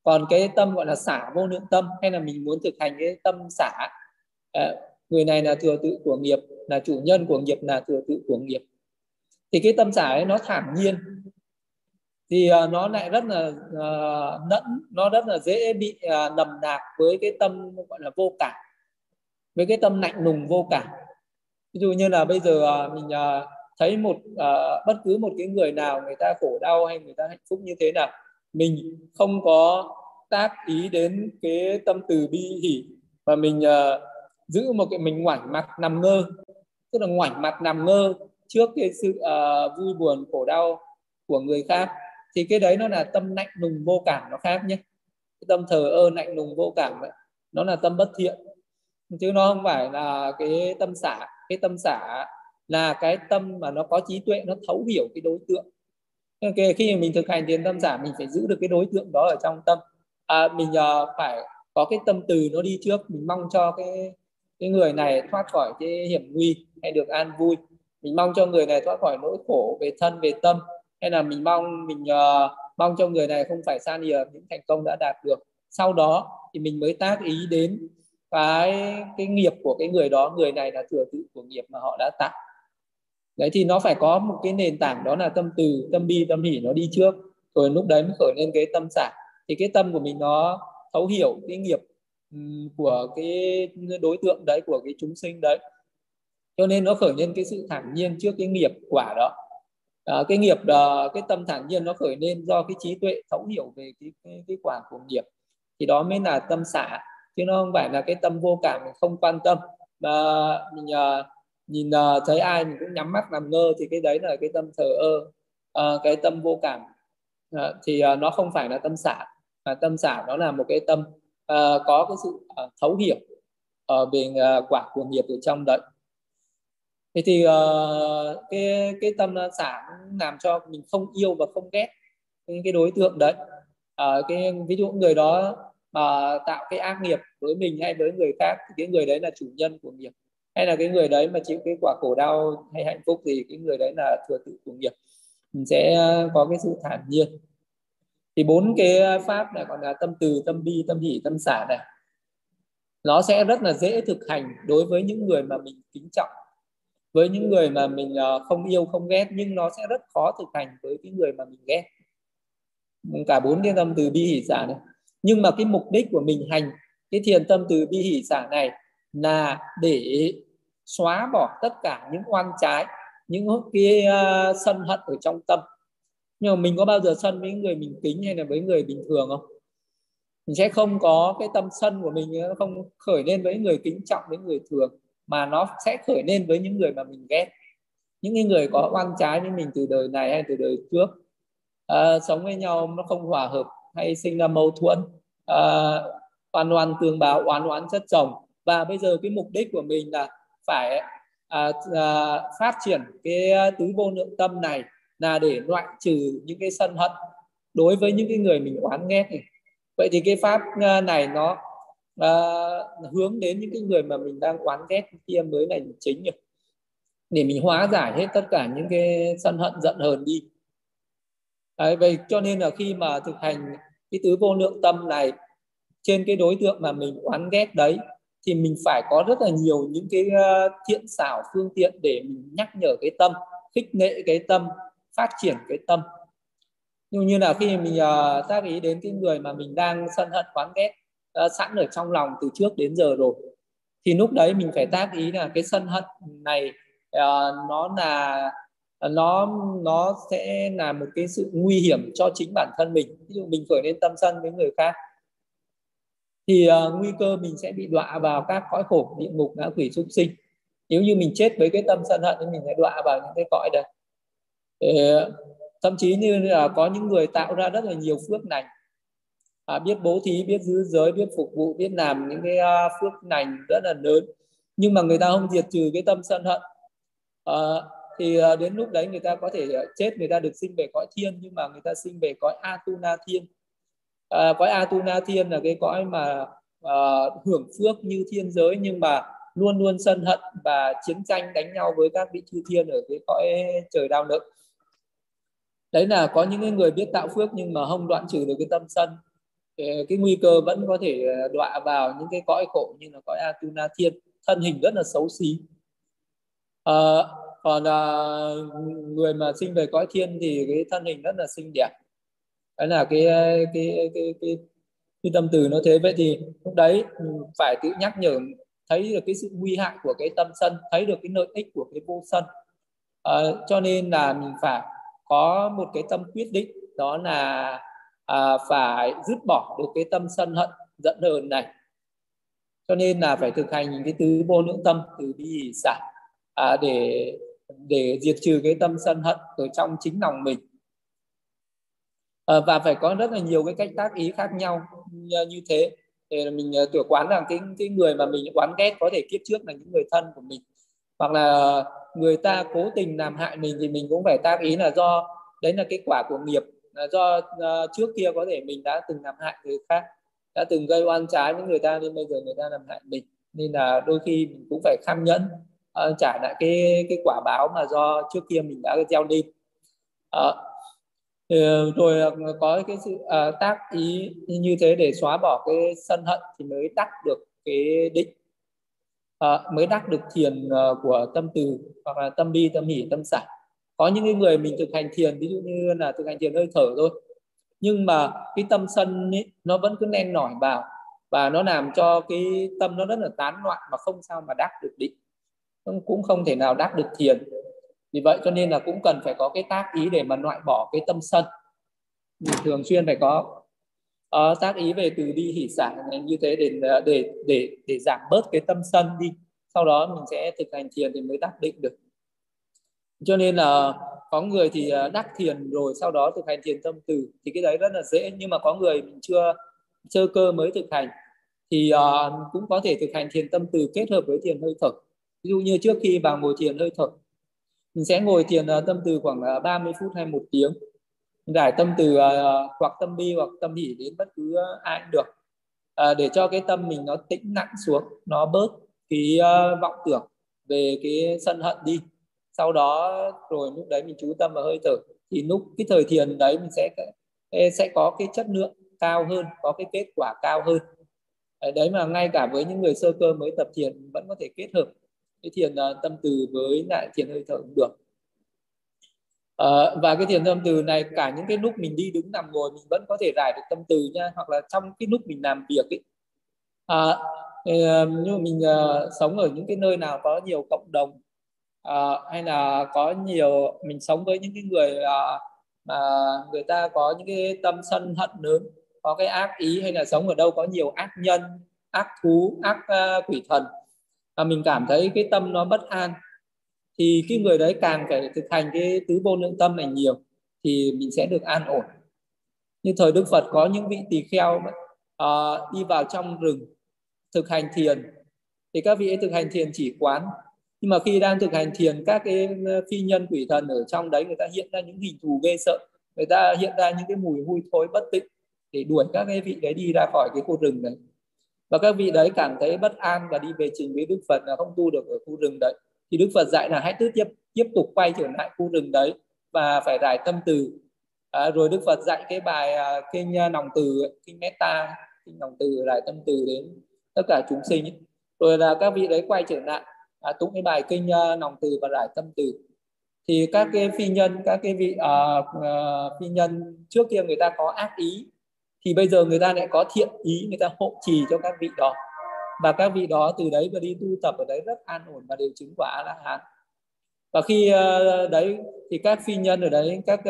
Còn cái tâm gọi là xả vô lượng tâm, hay là mình muốn thực hành cái tâm xả, người này là thừa tự của nghiệp, là chủ nhân của nghiệp, là thừa tự của nghiệp, thì cái tâm xả ấy nó thản nhiên, thì nó lại rất là nó rất là dễ bị lầm lạc với cái tâm gọi là vô cảm, với cái tâm lạnh lùng vô cảm. Ví dụ như là bây giờ mình thấy bất cứ một cái người nào, người ta khổ đau hay người ta hạnh phúc như thế nào, mình không có tác ý đến cái tâm từ bi hỷ, mà mình giữ một cái, mình ngoảnh mặt nằm ngơ, tức là ngoảnh mặt nằm ngơ trước cái sự vui buồn khổ đau của người khác, thì cái đấy nó là tâm lạnh lùng vô cảm, nó khác nhé. Cái tâm thờ ơ lạnh lùng vô cảm ấy, nó là tâm bất thiện, chứ nó không phải là cái tâm xả. Cái tâm xả là cái tâm mà nó có trí tuệ, nó thấu hiểu cái đối tượng. Okay, khi mình thực hành thiền tâm xả, mình phải giữ được cái đối tượng đó ở trong tâm. Mình phải có cái tâm từ nó đi trước, mình mong cho cái người này thoát khỏi cái hiểm nguy hay được an vui, mình mong cho người này thoát khỏi nỗi khổ về thân về tâm, hay là mình mong cho người này không phải xa lìa những thành công đã đạt được. Sau đó thì mình mới tác ý đến cái nghiệp của cái người đó, người này là thừa tự của nghiệp mà họ đã tạo. Đấy, thì nó phải có một cái nền tảng, đó là tâm từ, tâm bi, tâm hỷ nó đi trước, rồi lúc đấy mới khởi lên cái tâm xả. Thì cái tâm của mình nó thấu hiểu cái nghiệp của cái đối tượng đấy, của cái chúng sinh đấy, cho nên nó khởi lên cái sự thản nhiên trước cái nghiệp quả đó. Cái nghiệp, cái tâm thản nhiên nó khởi lên do cái trí tuệ thấu hiểu về cái quả của nghiệp, thì đó mới là tâm xả, chứ nó không phải là cái tâm vô cảm, mình không quan tâm mà mình nhìn thấy ai mình cũng nhắm mắt làm ngơ, thì cái đấy là cái tâm thờ ơ, cái tâm vô cảm, thì nó không phải là tâm xả. Mà tâm xả nó là một cái tâm có cái sự thấu hiểu về quả của nghiệp ở trong đấy. Thế thì cái tâm xả làm cho mình không yêu và không ghét cái đối tượng đấy. Ví dụ người đó mà tạo cái ác nghiệp với mình hay với người khác, thì cái người đấy là chủ nhân của nghiệp, hay là cái người đấy mà chịu cái quả khổ đau hay hạnh phúc, thì cái người đấy là thừa tự của nghiệp. Mình sẽ có cái sự thản nhiên. Thì 4 cái pháp này, còn là tâm từ, tâm bi, tâm hỷ, tâm xả này, nó sẽ rất là dễ thực hành đối với những người mà mình kính trọng, với những người mà mình không yêu không ghét. Nhưng nó sẽ rất khó thực hành với cái người mà mình ghét, cả 4 cái tâm từ bi hỷ xả này. Nhưng mà cái mục đích của mình hành cái thiền tâm từ bi hỷ xả này là để xóa bỏ tất cả những oan trái, những cái sân hận ở trong tâm. Nhưng mà mình có bao giờ sân với người mình kính hay là với người bình thường không? Mình sẽ không có cái tâm sân của mình, nó không khởi lên với người kính trọng, với người thường, mà nó sẽ khởi lên với những người mà mình ghét, những người có oan trái với mình từ đời này hay từ đời trước, sống với nhau nó không hòa hợp hay sinh ra mâu thuẫn, oan oan tương báo, oán oán chất chồng. Và bây giờ cái mục đích của mình là phải phát triển cái tứ vô lượng tâm này, là để loại trừ những cái sân hận đối với những cái người mình oán ghét này. Vậy thì cái pháp này nó hướng đến những cái người mà mình đang oán ghét kia mới là chính, để mình hóa giải hết tất cả những cái sân hận giận hờn đi. Đấy, vậy cho nên là khi mà thực hành cái tứ vô lượng tâm này trên cái đối tượng mà mình oán ghét đấy, thì mình phải có rất là nhiều những cái thiện xảo phương tiện để mình nhắc nhở cái tâm, khích lệ cái tâm, phát triển cái tâm. Như là khi mình tác ý đến cái người mà mình đang sân hận oán ghét, đã sẵn ở trong lòng từ trước đến giờ rồi. Thì lúc đấy mình phải tác ý là cái sân hận này nó sẽ là một cái sự nguy hiểm cho chính bản thân mình. Ví dụ mình khởi lên tâm sân với người khác thì nguy cơ mình sẽ bị đọa vào các cõi khổ địa ngục ngã quỷ súc sinh. Nếu như mình chết với cái tâm sân hận thì mình sẽ đọa vào những cái cõi đấy. Thậm chí như là có những người tạo ra rất là nhiều phước lành, biết bố thí, biết giữ giới, biết phục vụ, biết làm những cái phước lành rất là lớn, nhưng mà người ta không diệt trừ cái tâm sân hận, thì đến lúc đấy người ta có thể chết, người ta được sinh về cõi thiên, nhưng mà người ta sinh về cõi Atuna Thiên. Cõi Atuna Thiên là cái cõi mà hưởng phước như thiên giới, nhưng mà luôn luôn sân hận và chiến tranh đánh nhau với các vị chư thiên ở cái cõi trời đau nợ. Đấy là có những người biết tạo phước nhưng mà không đoạn trừ được cái tâm sân, cái nguy cơ vẫn có thể đọa vào những cái cõi khổ như là cõi Atuna Thiên, thân hình rất là xấu xí. Người mà sinh về cõi thiên thì cái thân hình rất là xinh đẹp. Đấy là cái tâm từ nó thế. Vậy thì lúc đấy phải tự nhắc nhở, thấy được cái sự nguy hại của cái tâm sân, thấy được cái lợi ích của cái vô sân. Cho nên là mình phải có một cái tâm quyết định, đó là phải dứt bỏ được cái tâm sân hận giận hờn này. Cho nên là phải thực hành những cái tứ vô lượng tâm, từ bi hỷ xả, để diệt trừ cái tâm sân hận ở trong chính lòng mình. Và phải có rất là nhiều cái cách tác ý khác nhau như thế. Thì mình tưởng quán rằng cái người mà mình oán ghét có thể kiếp trước là những người thân của mình, hoặc là người ta cố tình làm hại mình, thì mình cũng phải tác ý là do đấy là cái quả của nghiệp, là do trước kia có thể mình đã từng làm hại người khác, đã từng gây oan trái với người ta nên bây giờ người ta làm hại mình. Nên là đôi khi mình cũng phải kham nhẫn trả lại cái quả báo mà do trước kia mình đã gieo đi. Rồi có cái sự tác ý như thế để xóa bỏ cái sân hận thì mới đắc được cái định, mới đắc được thiền của tâm từ, hoặc là tâm bi, tâm hỷ, tâm xả. Có những người mình thực hành thiền, ví dụ như là thực hành thiền hơi thở thôi, nhưng mà cái tâm sân ấy, nó vẫn cứ len lỏi vào và nó làm cho cái tâm nó rất là tán loạn mà không sao mà đắc được định, cũng không thể nào đắc được thiền. Vì vậy cho nên là cũng cần phải có cái tác ý để mà loại bỏ cái tâm sân. Mình thường xuyên phải có tác ý về từ bi hỷ xả như thế để giảm bớt cái tâm sân đi. Sau đó mình sẽ thực hành thiền thì mới đắc định được. Cho nên là có người thì đắc thiền rồi sau đó thực hành thiền tâm từ thì cái đấy rất là dễ, nhưng mà có người mình chưa cơ mới thực hành thì cũng có thể thực hành thiền tâm từ kết hợp với thiền hơi thở. Ví dụ như trước khi vào ngồi thiền hơi thở, mình sẽ ngồi thiền tâm từ khoảng 30 phút hay 1 tiếng. Giải tâm từ hoặc tâm bi hoặc tâm hỷ đến bất cứ ai cũng được, để cho cái tâm mình nó tĩnh lặng xuống, nó bớt cái vọng tưởng về cái sân hận đi. Sau đó rồi lúc đấy mình chú tâm vào hơi thở. Thì lúc cái thời thiền đấy mình sẽ có cái chất lượng cao hơn, có cái kết quả cao hơn. Đấy mà ngay cả với những người sơ cơ mới tập thiền vẫn có thể kết hợp cái thiền tâm từ với lại thiền hơi thở cũng được. Và cái thiền tâm từ này cả những cái lúc mình đi đứng nằm ngồi mình vẫn có thể giải được tâm từ nha, hoặc là trong cái lúc mình làm việc ấy. Nhưng mà mình sống ở những cái nơi nào có nhiều cộng đồng, hay là có nhiều mình sống với những cái người mà người ta có những cái tâm sân hận lớn, có cái ác ý, hay là sống ở đâu có nhiều ác nhân, ác thú, ác quỷ thần, mà mình cảm thấy cái tâm nó bất an, thì cái người đấy càng phải thực hành cái tứ vô lượng tâm này nhiều thì mình sẽ được an ổn. Như thời Đức Phật có những vị tỳ kheo đi vào trong rừng thực hành thiền, thì các vị ấy thực hành thiền chỉ quán, nhưng mà khi đang thực hành thiền các cái phi nhân quỷ thần ở trong đấy người ta hiện ra những hình thù ghê sợ, người ta hiện ra những cái mùi hôi thối bất tịnh để đuổi các cái vị đấy đi ra khỏi cái khu rừng đấy. Và các vị đấy cảm thấy bất an và đi về trình với Đức Phật là không tu được ở khu rừng đấy. Thì Đức Phật dạy là hãy tiếp tục quay trở lại khu rừng đấy và phải giải tâm từ. Rồi Đức Phật dạy cái bài kinh lòng từ, kinh Metta, kinh lòng từ, giải tâm từ đến tất cả chúng sinh ấy. Rồi là các vị đấy quay trở lại tụng cái bài kinh lòng từ và giải tâm từ. Thì các cái phi nhân, các cái vị phi nhân trước kia người ta có ác ý, thì bây giờ người ta lại có thiện ý, người ta hộ trì cho các vị đó, và các vị đó từ đấy mà đi tu tập ở đấy rất an ổn và đều chứng quả A La Hán. Và khi đấy thì các phi nhân ở đấy, các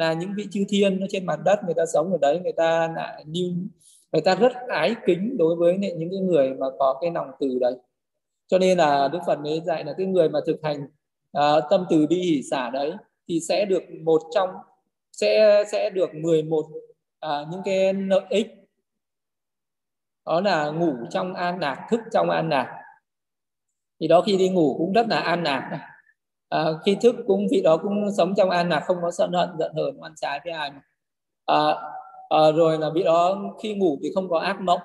là những vị chư thiên ở trên mặt đất, người ta sống ở đấy, người ta rất ái kính đối với những người mà có cái lòng từ đấy. Cho nên là Đức Phật mới dạy là cái người mà thực hành tâm từ bi hỷ xả đấy thì sẽ được được 11 những cái lợi ích, đó là ngủ trong an lạc, thức trong an lạc. Thì đó, khi đi ngủ cũng rất là an lạc, khi thức cũng vị đó cũng sống trong an lạc, không có sân hận, giận hờn, oán trái với ai. Rồi là vị đó khi ngủ thì không có ác mộng.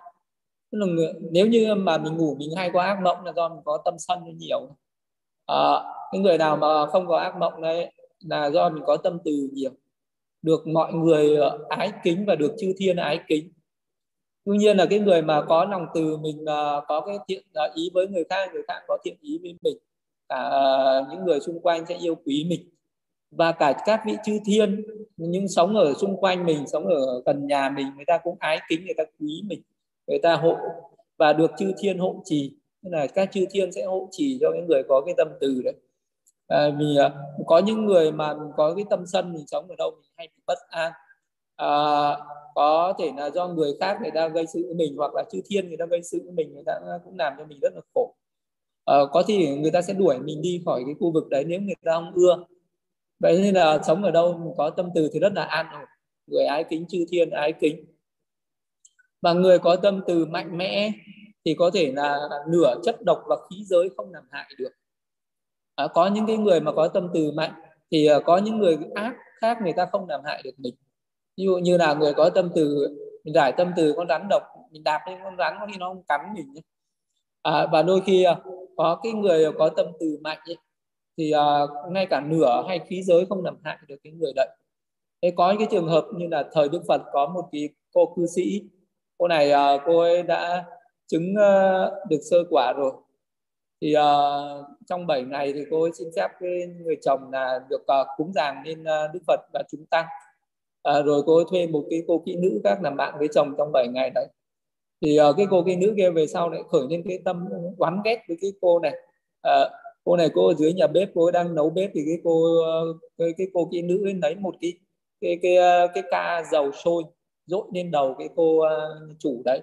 Tức là nếu như mà mình ngủ mình hay có ác mộng là do mình có tâm sân nhiều. Cái người nào mà không có ác mộng đấy là do mình có tâm từ nhiều, được mọi người ái kính và được chư thiên ái kính. Tuy nhiên là cái người mà có lòng từ, mình có cái thiện ý với người khác có thiện ý với mình, cả những người xung quanh sẽ yêu quý mình, và cả các vị chư thiên những sống ở xung quanh mình, sống ở gần nhà mình, người ta cũng ái kính, người ta quý mình, người ta hộ và được chư thiên hộ trì. Tức là các chư thiên sẽ hộ trì cho cái người có cái tâm từ đấy. Vì có những người mà có cái tâm sân, mình sống ở đâu mình hay bị bất an, có thể là do người khác người ta gây sự với mình, hoặc là chư thiên người ta gây sự với mình, người ta cũng làm cho mình rất là khổ. Có thể người ta sẽ đuổi mình đi khỏi cái khu vực đấy nếu người ta không ưa. Vậy nên là sống ở đâu mình có tâm từ thì rất là an ổn, người ái kính, chư thiên ái kính. Và người có tâm từ mạnh mẽ thì có thể là nửa chất độc và khí giới không làm hại được. Có những cái người mà có tâm từ mạnh thì có những người ác khác người ta không làm hại được mình. Ví dụ như là người có tâm từ, mình giải tâm từ con rắn độc, mình đạp lên con rắn có khi nó không cắn mình. Và đôi khi có cái người có tâm từ mạnh ấy, thì ngay cả nửa hay khí giới không làm hại được cái người đấy. Thế có những cái trường hợp như là thời Đức Phật có một cái cô cư sĩ, cô này cô ấy đã chứng được sơ quả rồi. Thì trong 7 ngày thì cô ấy xin phép cái người chồng là được cúng dường lên Đức Phật và chúng tăng. Rồi cô ấy thuê một cái cô kỹ nữ khác làm bạn với chồng trong 7 ngày đấy. Thì cái cô kỹ nữ kia về sau lại khởi lên cái tâm oán ghét với cái cô này. Cô này cô ở dưới nhà bếp, cô ấy đang nấu bếp thì cái cô kỹ nữ ấy lấy một cái ca dầu sôi dội lên đầu cái cô chủ đấy.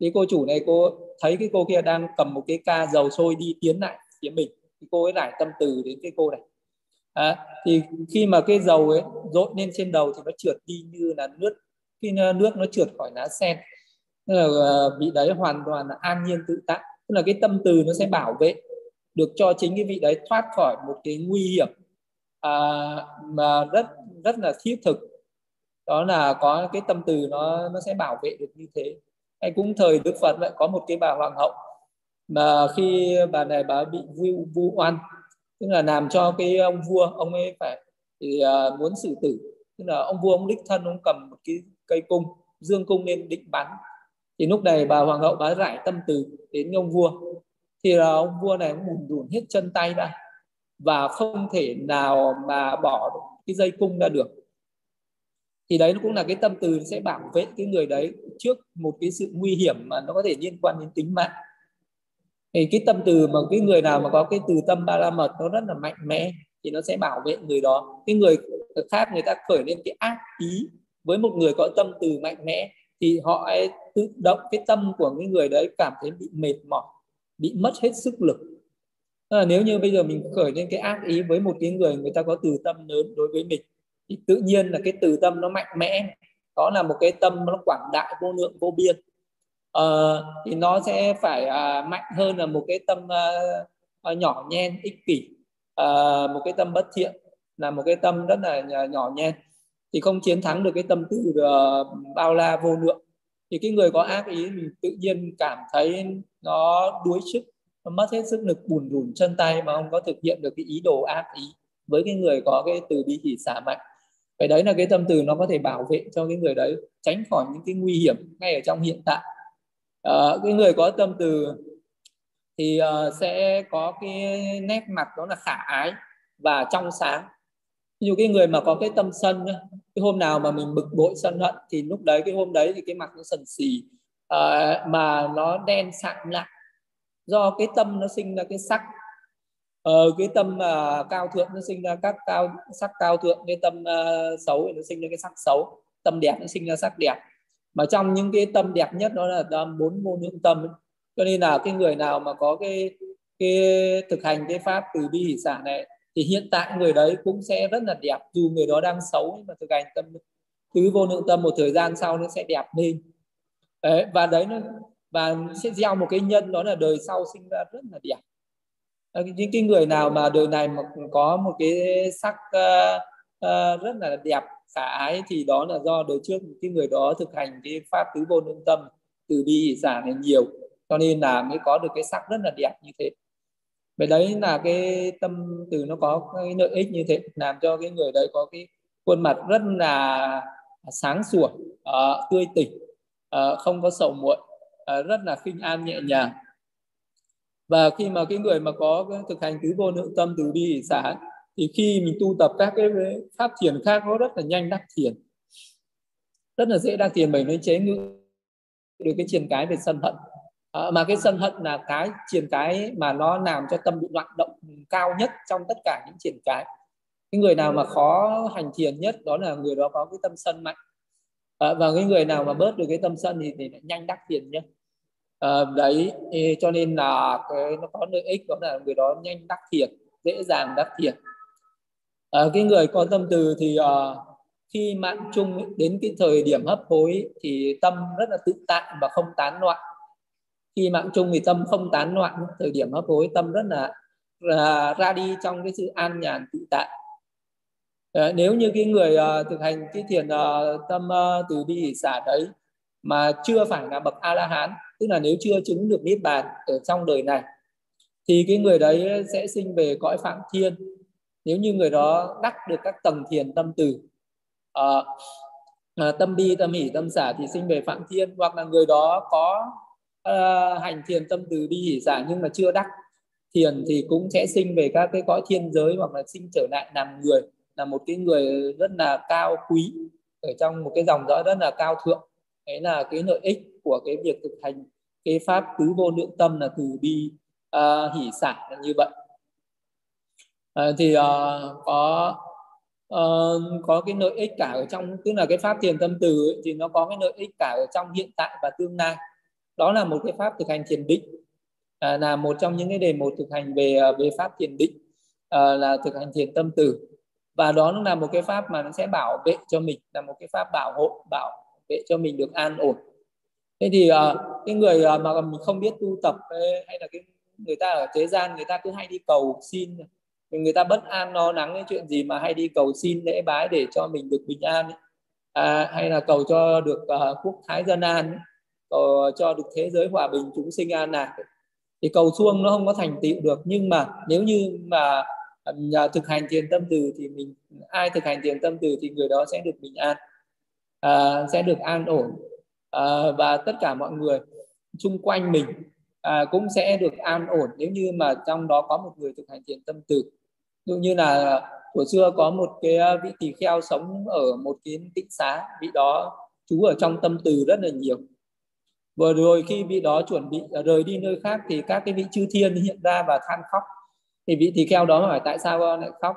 Thì cô chủ này cô thấy cái cô kia đang cầm một cái ca dầu sôi đi tiến lại phía mình, thì cô ấy lại tâm từ đến cái cô này. Thì khi mà cái dầu ấy dội lên trên đầu thì nó trượt đi như là nước, khi nước nó trượt khỏi lá sen. Tức là vị đấy hoàn toàn là an nhiên tự tại. Tức là cái tâm từ nó sẽ bảo vệ được cho chính cái vị đấy thoát khỏi một cái nguy hiểm mà rất là thiết thực. Đó là có cái tâm từ nó sẽ bảo vệ được như thế. Hay cũng thời Đức Phật lại có một cái bà hoàng hậu mà khi bà này bà bị vu oan, tức là làm cho cái ông vua, ông ấy phải muốn xử tử. Tức là ông vua ông đích thân, ông cầm một cái cây cung, dương cung lên định bắn. Thì lúc này bà hoàng hậu bà rải tâm từ đến ông vua. Thì là ông vua này cũng bủn rủn hết chân tay ra và không thể nào mà bỏ cái dây cung ra được. Thì đấy cũng là cái tâm từ sẽ bảo vệ cái người đấy trước một cái sự nguy hiểm mà nó có thể liên quan đến tính mạng. Thì cái tâm từ mà cái người nào mà có cái từ tâm ba la mật nó rất là mạnh mẽ thì nó sẽ bảo vệ người đó. Cái người khác người ta khởi lên cái ác ý với một người có tâm từ mạnh mẽ thì họ ấy tự động cái tâm của cái người đấy cảm thấy bị mệt mỏi, bị mất hết sức lực. Nếu như bây giờ mình khởi lên cái ác ý với một cái người người ta có từ tâm lớn đối với mình thì tự nhiên là cái từ tâm nó mạnh mẽ, đó là một cái tâm nó quảng đại vô lượng vô biên, thì nó sẽ phải mạnh hơn là một cái tâm nhỏ nhen ích kỷ, một cái tâm bất thiện, là một cái tâm rất là nhỏ nhen, thì không chiến thắng được cái tâm từ bao la vô lượng. Thì cái người có ác ý mình tự nhiên cảm thấy nó đuối sức, nó mất hết sức lực, bủn rủn chân tay mà không có thực hiện được cái ý đồ ác ý với cái người có cái từ bi hỷ xả mạnh. Vậy đấy là cái tâm từ nó có thể bảo vệ cho cái người đấy tránh khỏi những cái nguy hiểm ngay ở trong hiện tại. Cái người có tâm từ thì sẽ có cái nét mặt đó là khả ái và trong sáng. Ví dụ cái người mà có cái tâm sân Cái hôm nào mà mình bực bội sân hận thì lúc đấy, cái hôm đấy thì cái mặt nó sần xì, mà nó đen sạm lại, do cái tâm nó sinh ra cái sắc. Cái tâm cao thượng nó sinh ra các sắc cao thượng, cái tâm xấu thì nó sinh ra cái sắc xấu, tâm đẹp nó sinh ra sắc đẹp. Mà trong những cái tâm đẹp nhất đó là tâm 4 vô lượng tâm ấy. Cho nên là cái người nào mà có cái thực hành cái pháp từ bi hỷ xả này thì hiện tại người đấy cũng sẽ rất là đẹp, dù người đó đang xấu nhưng mà thực hành tâm tứ vô lượng tâm một thời gian sau nó sẽ đẹp lên. Đấy, và đấy nó và sẽ gieo một cái nhân, đó là đời sau sinh ra rất là đẹp. Những cái người nào mà đời này mà có một cái sắc rất là đẹp khả ái thì đó là do đời trước cái người đó thực hành cái pháp tứ vô lượng tâm từ bi hỷ xả này nhiều, cho nên là mới có được cái sắc rất là đẹp như thế. Vậy đấy là cái tâm từ nó có cái lợi ích như thế, làm cho cái người đấy có cái khuôn mặt rất là sáng sủa, tươi tỉnh, không có sầu muộn, rất là khinh an nhẹ nhàng. Và khi mà cái người mà có cái thực hành tứ vô lượng tâm từ bi hỷ xả thì khi mình tu tập các cái pháp thiền khác nó rất là nhanh đắc thiền, rất là dễ đắc thiền, bởi nó chế ngự được cái triền cái về sân hận. Mà cái sân hận là cái triền cái mà nó làm cho tâm bị loạn động cao nhất trong tất cả những triền cái. Cái người nào mà khó hành thiền nhất đó là người đó có cái tâm sân mạnh, và cái người nào mà bớt được cái tâm sân thì lại nhanh đắc thiền nhất. Đấy, cho nên là cái, nó có lợi ích đó là người đó nhanh đắc thiền, dễ dàng đắc thiền. Cái người có tâm từ thì khi mạng chung đến cái thời điểm hấp hối thì tâm rất là tự tại và không tán loạn. Khi mạng chung thì tâm không tán loạn, thời điểm hấp hối tâm rất là ra đi trong cái sự an nhàn tự tại. Nếu như cái người thực hành cái thiền tâm từ bi hỷ xả đấy mà chưa phải là bậc A-la-hán, tức là nếu chưa chứng được niết bàn ở trong đời này, thì cái người đấy sẽ sinh về cõi Phạm Thiên, nếu như người đó đắc được các tầng thiền tâm từ, tâm bi, tâm hỷ, tâm xả thì sinh về Phạm Thiên. Hoặc là người đó có hành thiền tâm từ bi hỷ xả nhưng mà chưa đắc thiền thì cũng sẽ sinh về các cái cõi thiên giới, hoặc là sinh trở lại làm người, là một cái người rất là cao quý ở trong một cái dòng dõi rất là cao thượng. Đấy là cái lợi ích của cái việc thực hành cái pháp tứ vô lượng tâm là từ bi hỷ xả là như vậy. Thì có cái lợi ích cả ở trong, tức là cái pháp thiền tâm từ ấy, thì nó có cái lợi ích cả ở trong hiện tại và tương lai. Đó là một cái pháp thực hành thiền định, là một trong những cái đề mục thực hành về pháp thiền định, là thực hành thiền tâm từ. Và đó nó là một cái pháp mà nó sẽ bảo vệ cho mình, là một cái pháp bảo hộ, bảo vệ cho mình được an ổn. Thế thì cái người mà mình không biết tu tập, hay là cái người ta ở thế gian người ta cứ hay đi cầu xin, người ta bất an lo lắng cái chuyện gì mà hay đi cầu xin lễ bái để cho mình được bình an, hay là cầu cho được quốc thái dân an, cầu cho được thế giới hòa bình chúng sinh an lạc, thì cầu suông nó không có thành tựu được. Nhưng mà nếu như mà thực hành thiền tâm từ thì mình, ai thực hành thiền tâm từ thì người đó sẽ được bình an, sẽ được an ổn, và tất cả mọi người xung quanh mình cũng sẽ được an ổn nếu như mà trong đó có một người thực hành thiền tâm từ. Ví dụ như là hồi xưa có một cái vị tỳ kheo sống ở một cái tịnh xá, vị đó trú ở trong tâm từ rất là nhiều. Vừa rồi khi vị đó chuẩn bị rời đi nơi khác thì các cái vị chư thiên hiện ra và than khóc. Thì vị tỳ kheo đó hỏi tại sao con lại khóc?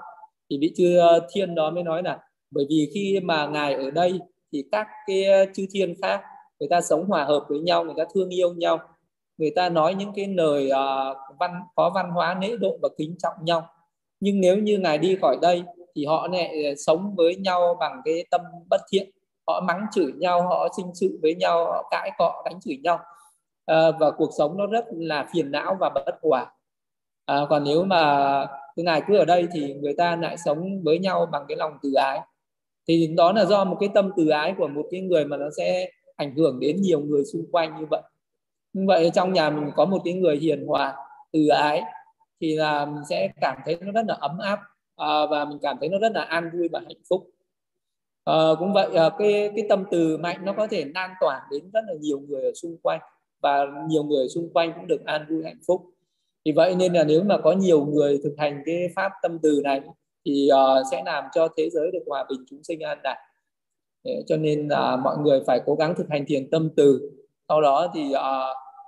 Thì vị chư thiên đó mới nói là bởi vì khi mà ngài ở đây thì các cái chư thiên khác người ta sống hòa hợp với nhau, người ta thương yêu nhau, người ta nói những cái lời có văn hóa lễ độ và kính trọng nhau. Nhưng nếu như ngài đi khỏi đây thì họ lại sống với nhau bằng cái tâm bất thiện, họ mắng chửi nhau, họ sinh sự với nhau, họ cãi cọ đánh chửi nhau, và cuộc sống nó rất là phiền não và bất hòa. Còn nếu mà ngài cứ ở đây thì người ta lại sống với nhau bằng cái lòng từ ái. Thì đó là do một cái tâm từ ái của một cái người mà nó sẽ ảnh hưởng đến nhiều người xung quanh như vậy. Như vậy trong nhà mình có một cái người hiền hòa, từ ái thì là mình sẽ cảm thấy nó rất là ấm áp, và mình cảm thấy nó rất là an vui và hạnh phúc. Cũng vậy, cái tâm từ mạnh nó có thể lan tỏa đến rất là nhiều người ở xung quanh, và nhiều người xung quanh cũng được an vui hạnh phúc. Vì vậy nên là nếu mà có nhiều người thực hành cái pháp tâm từ này thì sẽ làm cho thế giới được hòa bình, chúng sinh an lạc, Cho nên mọi người phải cố gắng thực hành thiền tâm từ. Sau đó thì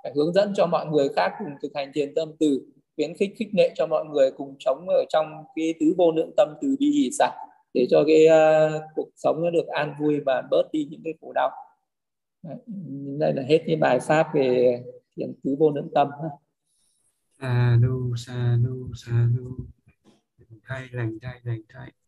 phải hướng dẫn cho mọi người khác cùng thực hành thiền tâm từ, khuyến khích khích lệ cho mọi người cùng sống ở trong cái tứ vô lượng tâm từ bi hỷ xả, để cho cái cuộc sống nó được an vui và bớt đi những cái khổ đau. Đây là hết cái bài pháp về thiền tứ vô lượng tâm. Sa nu thay lành thay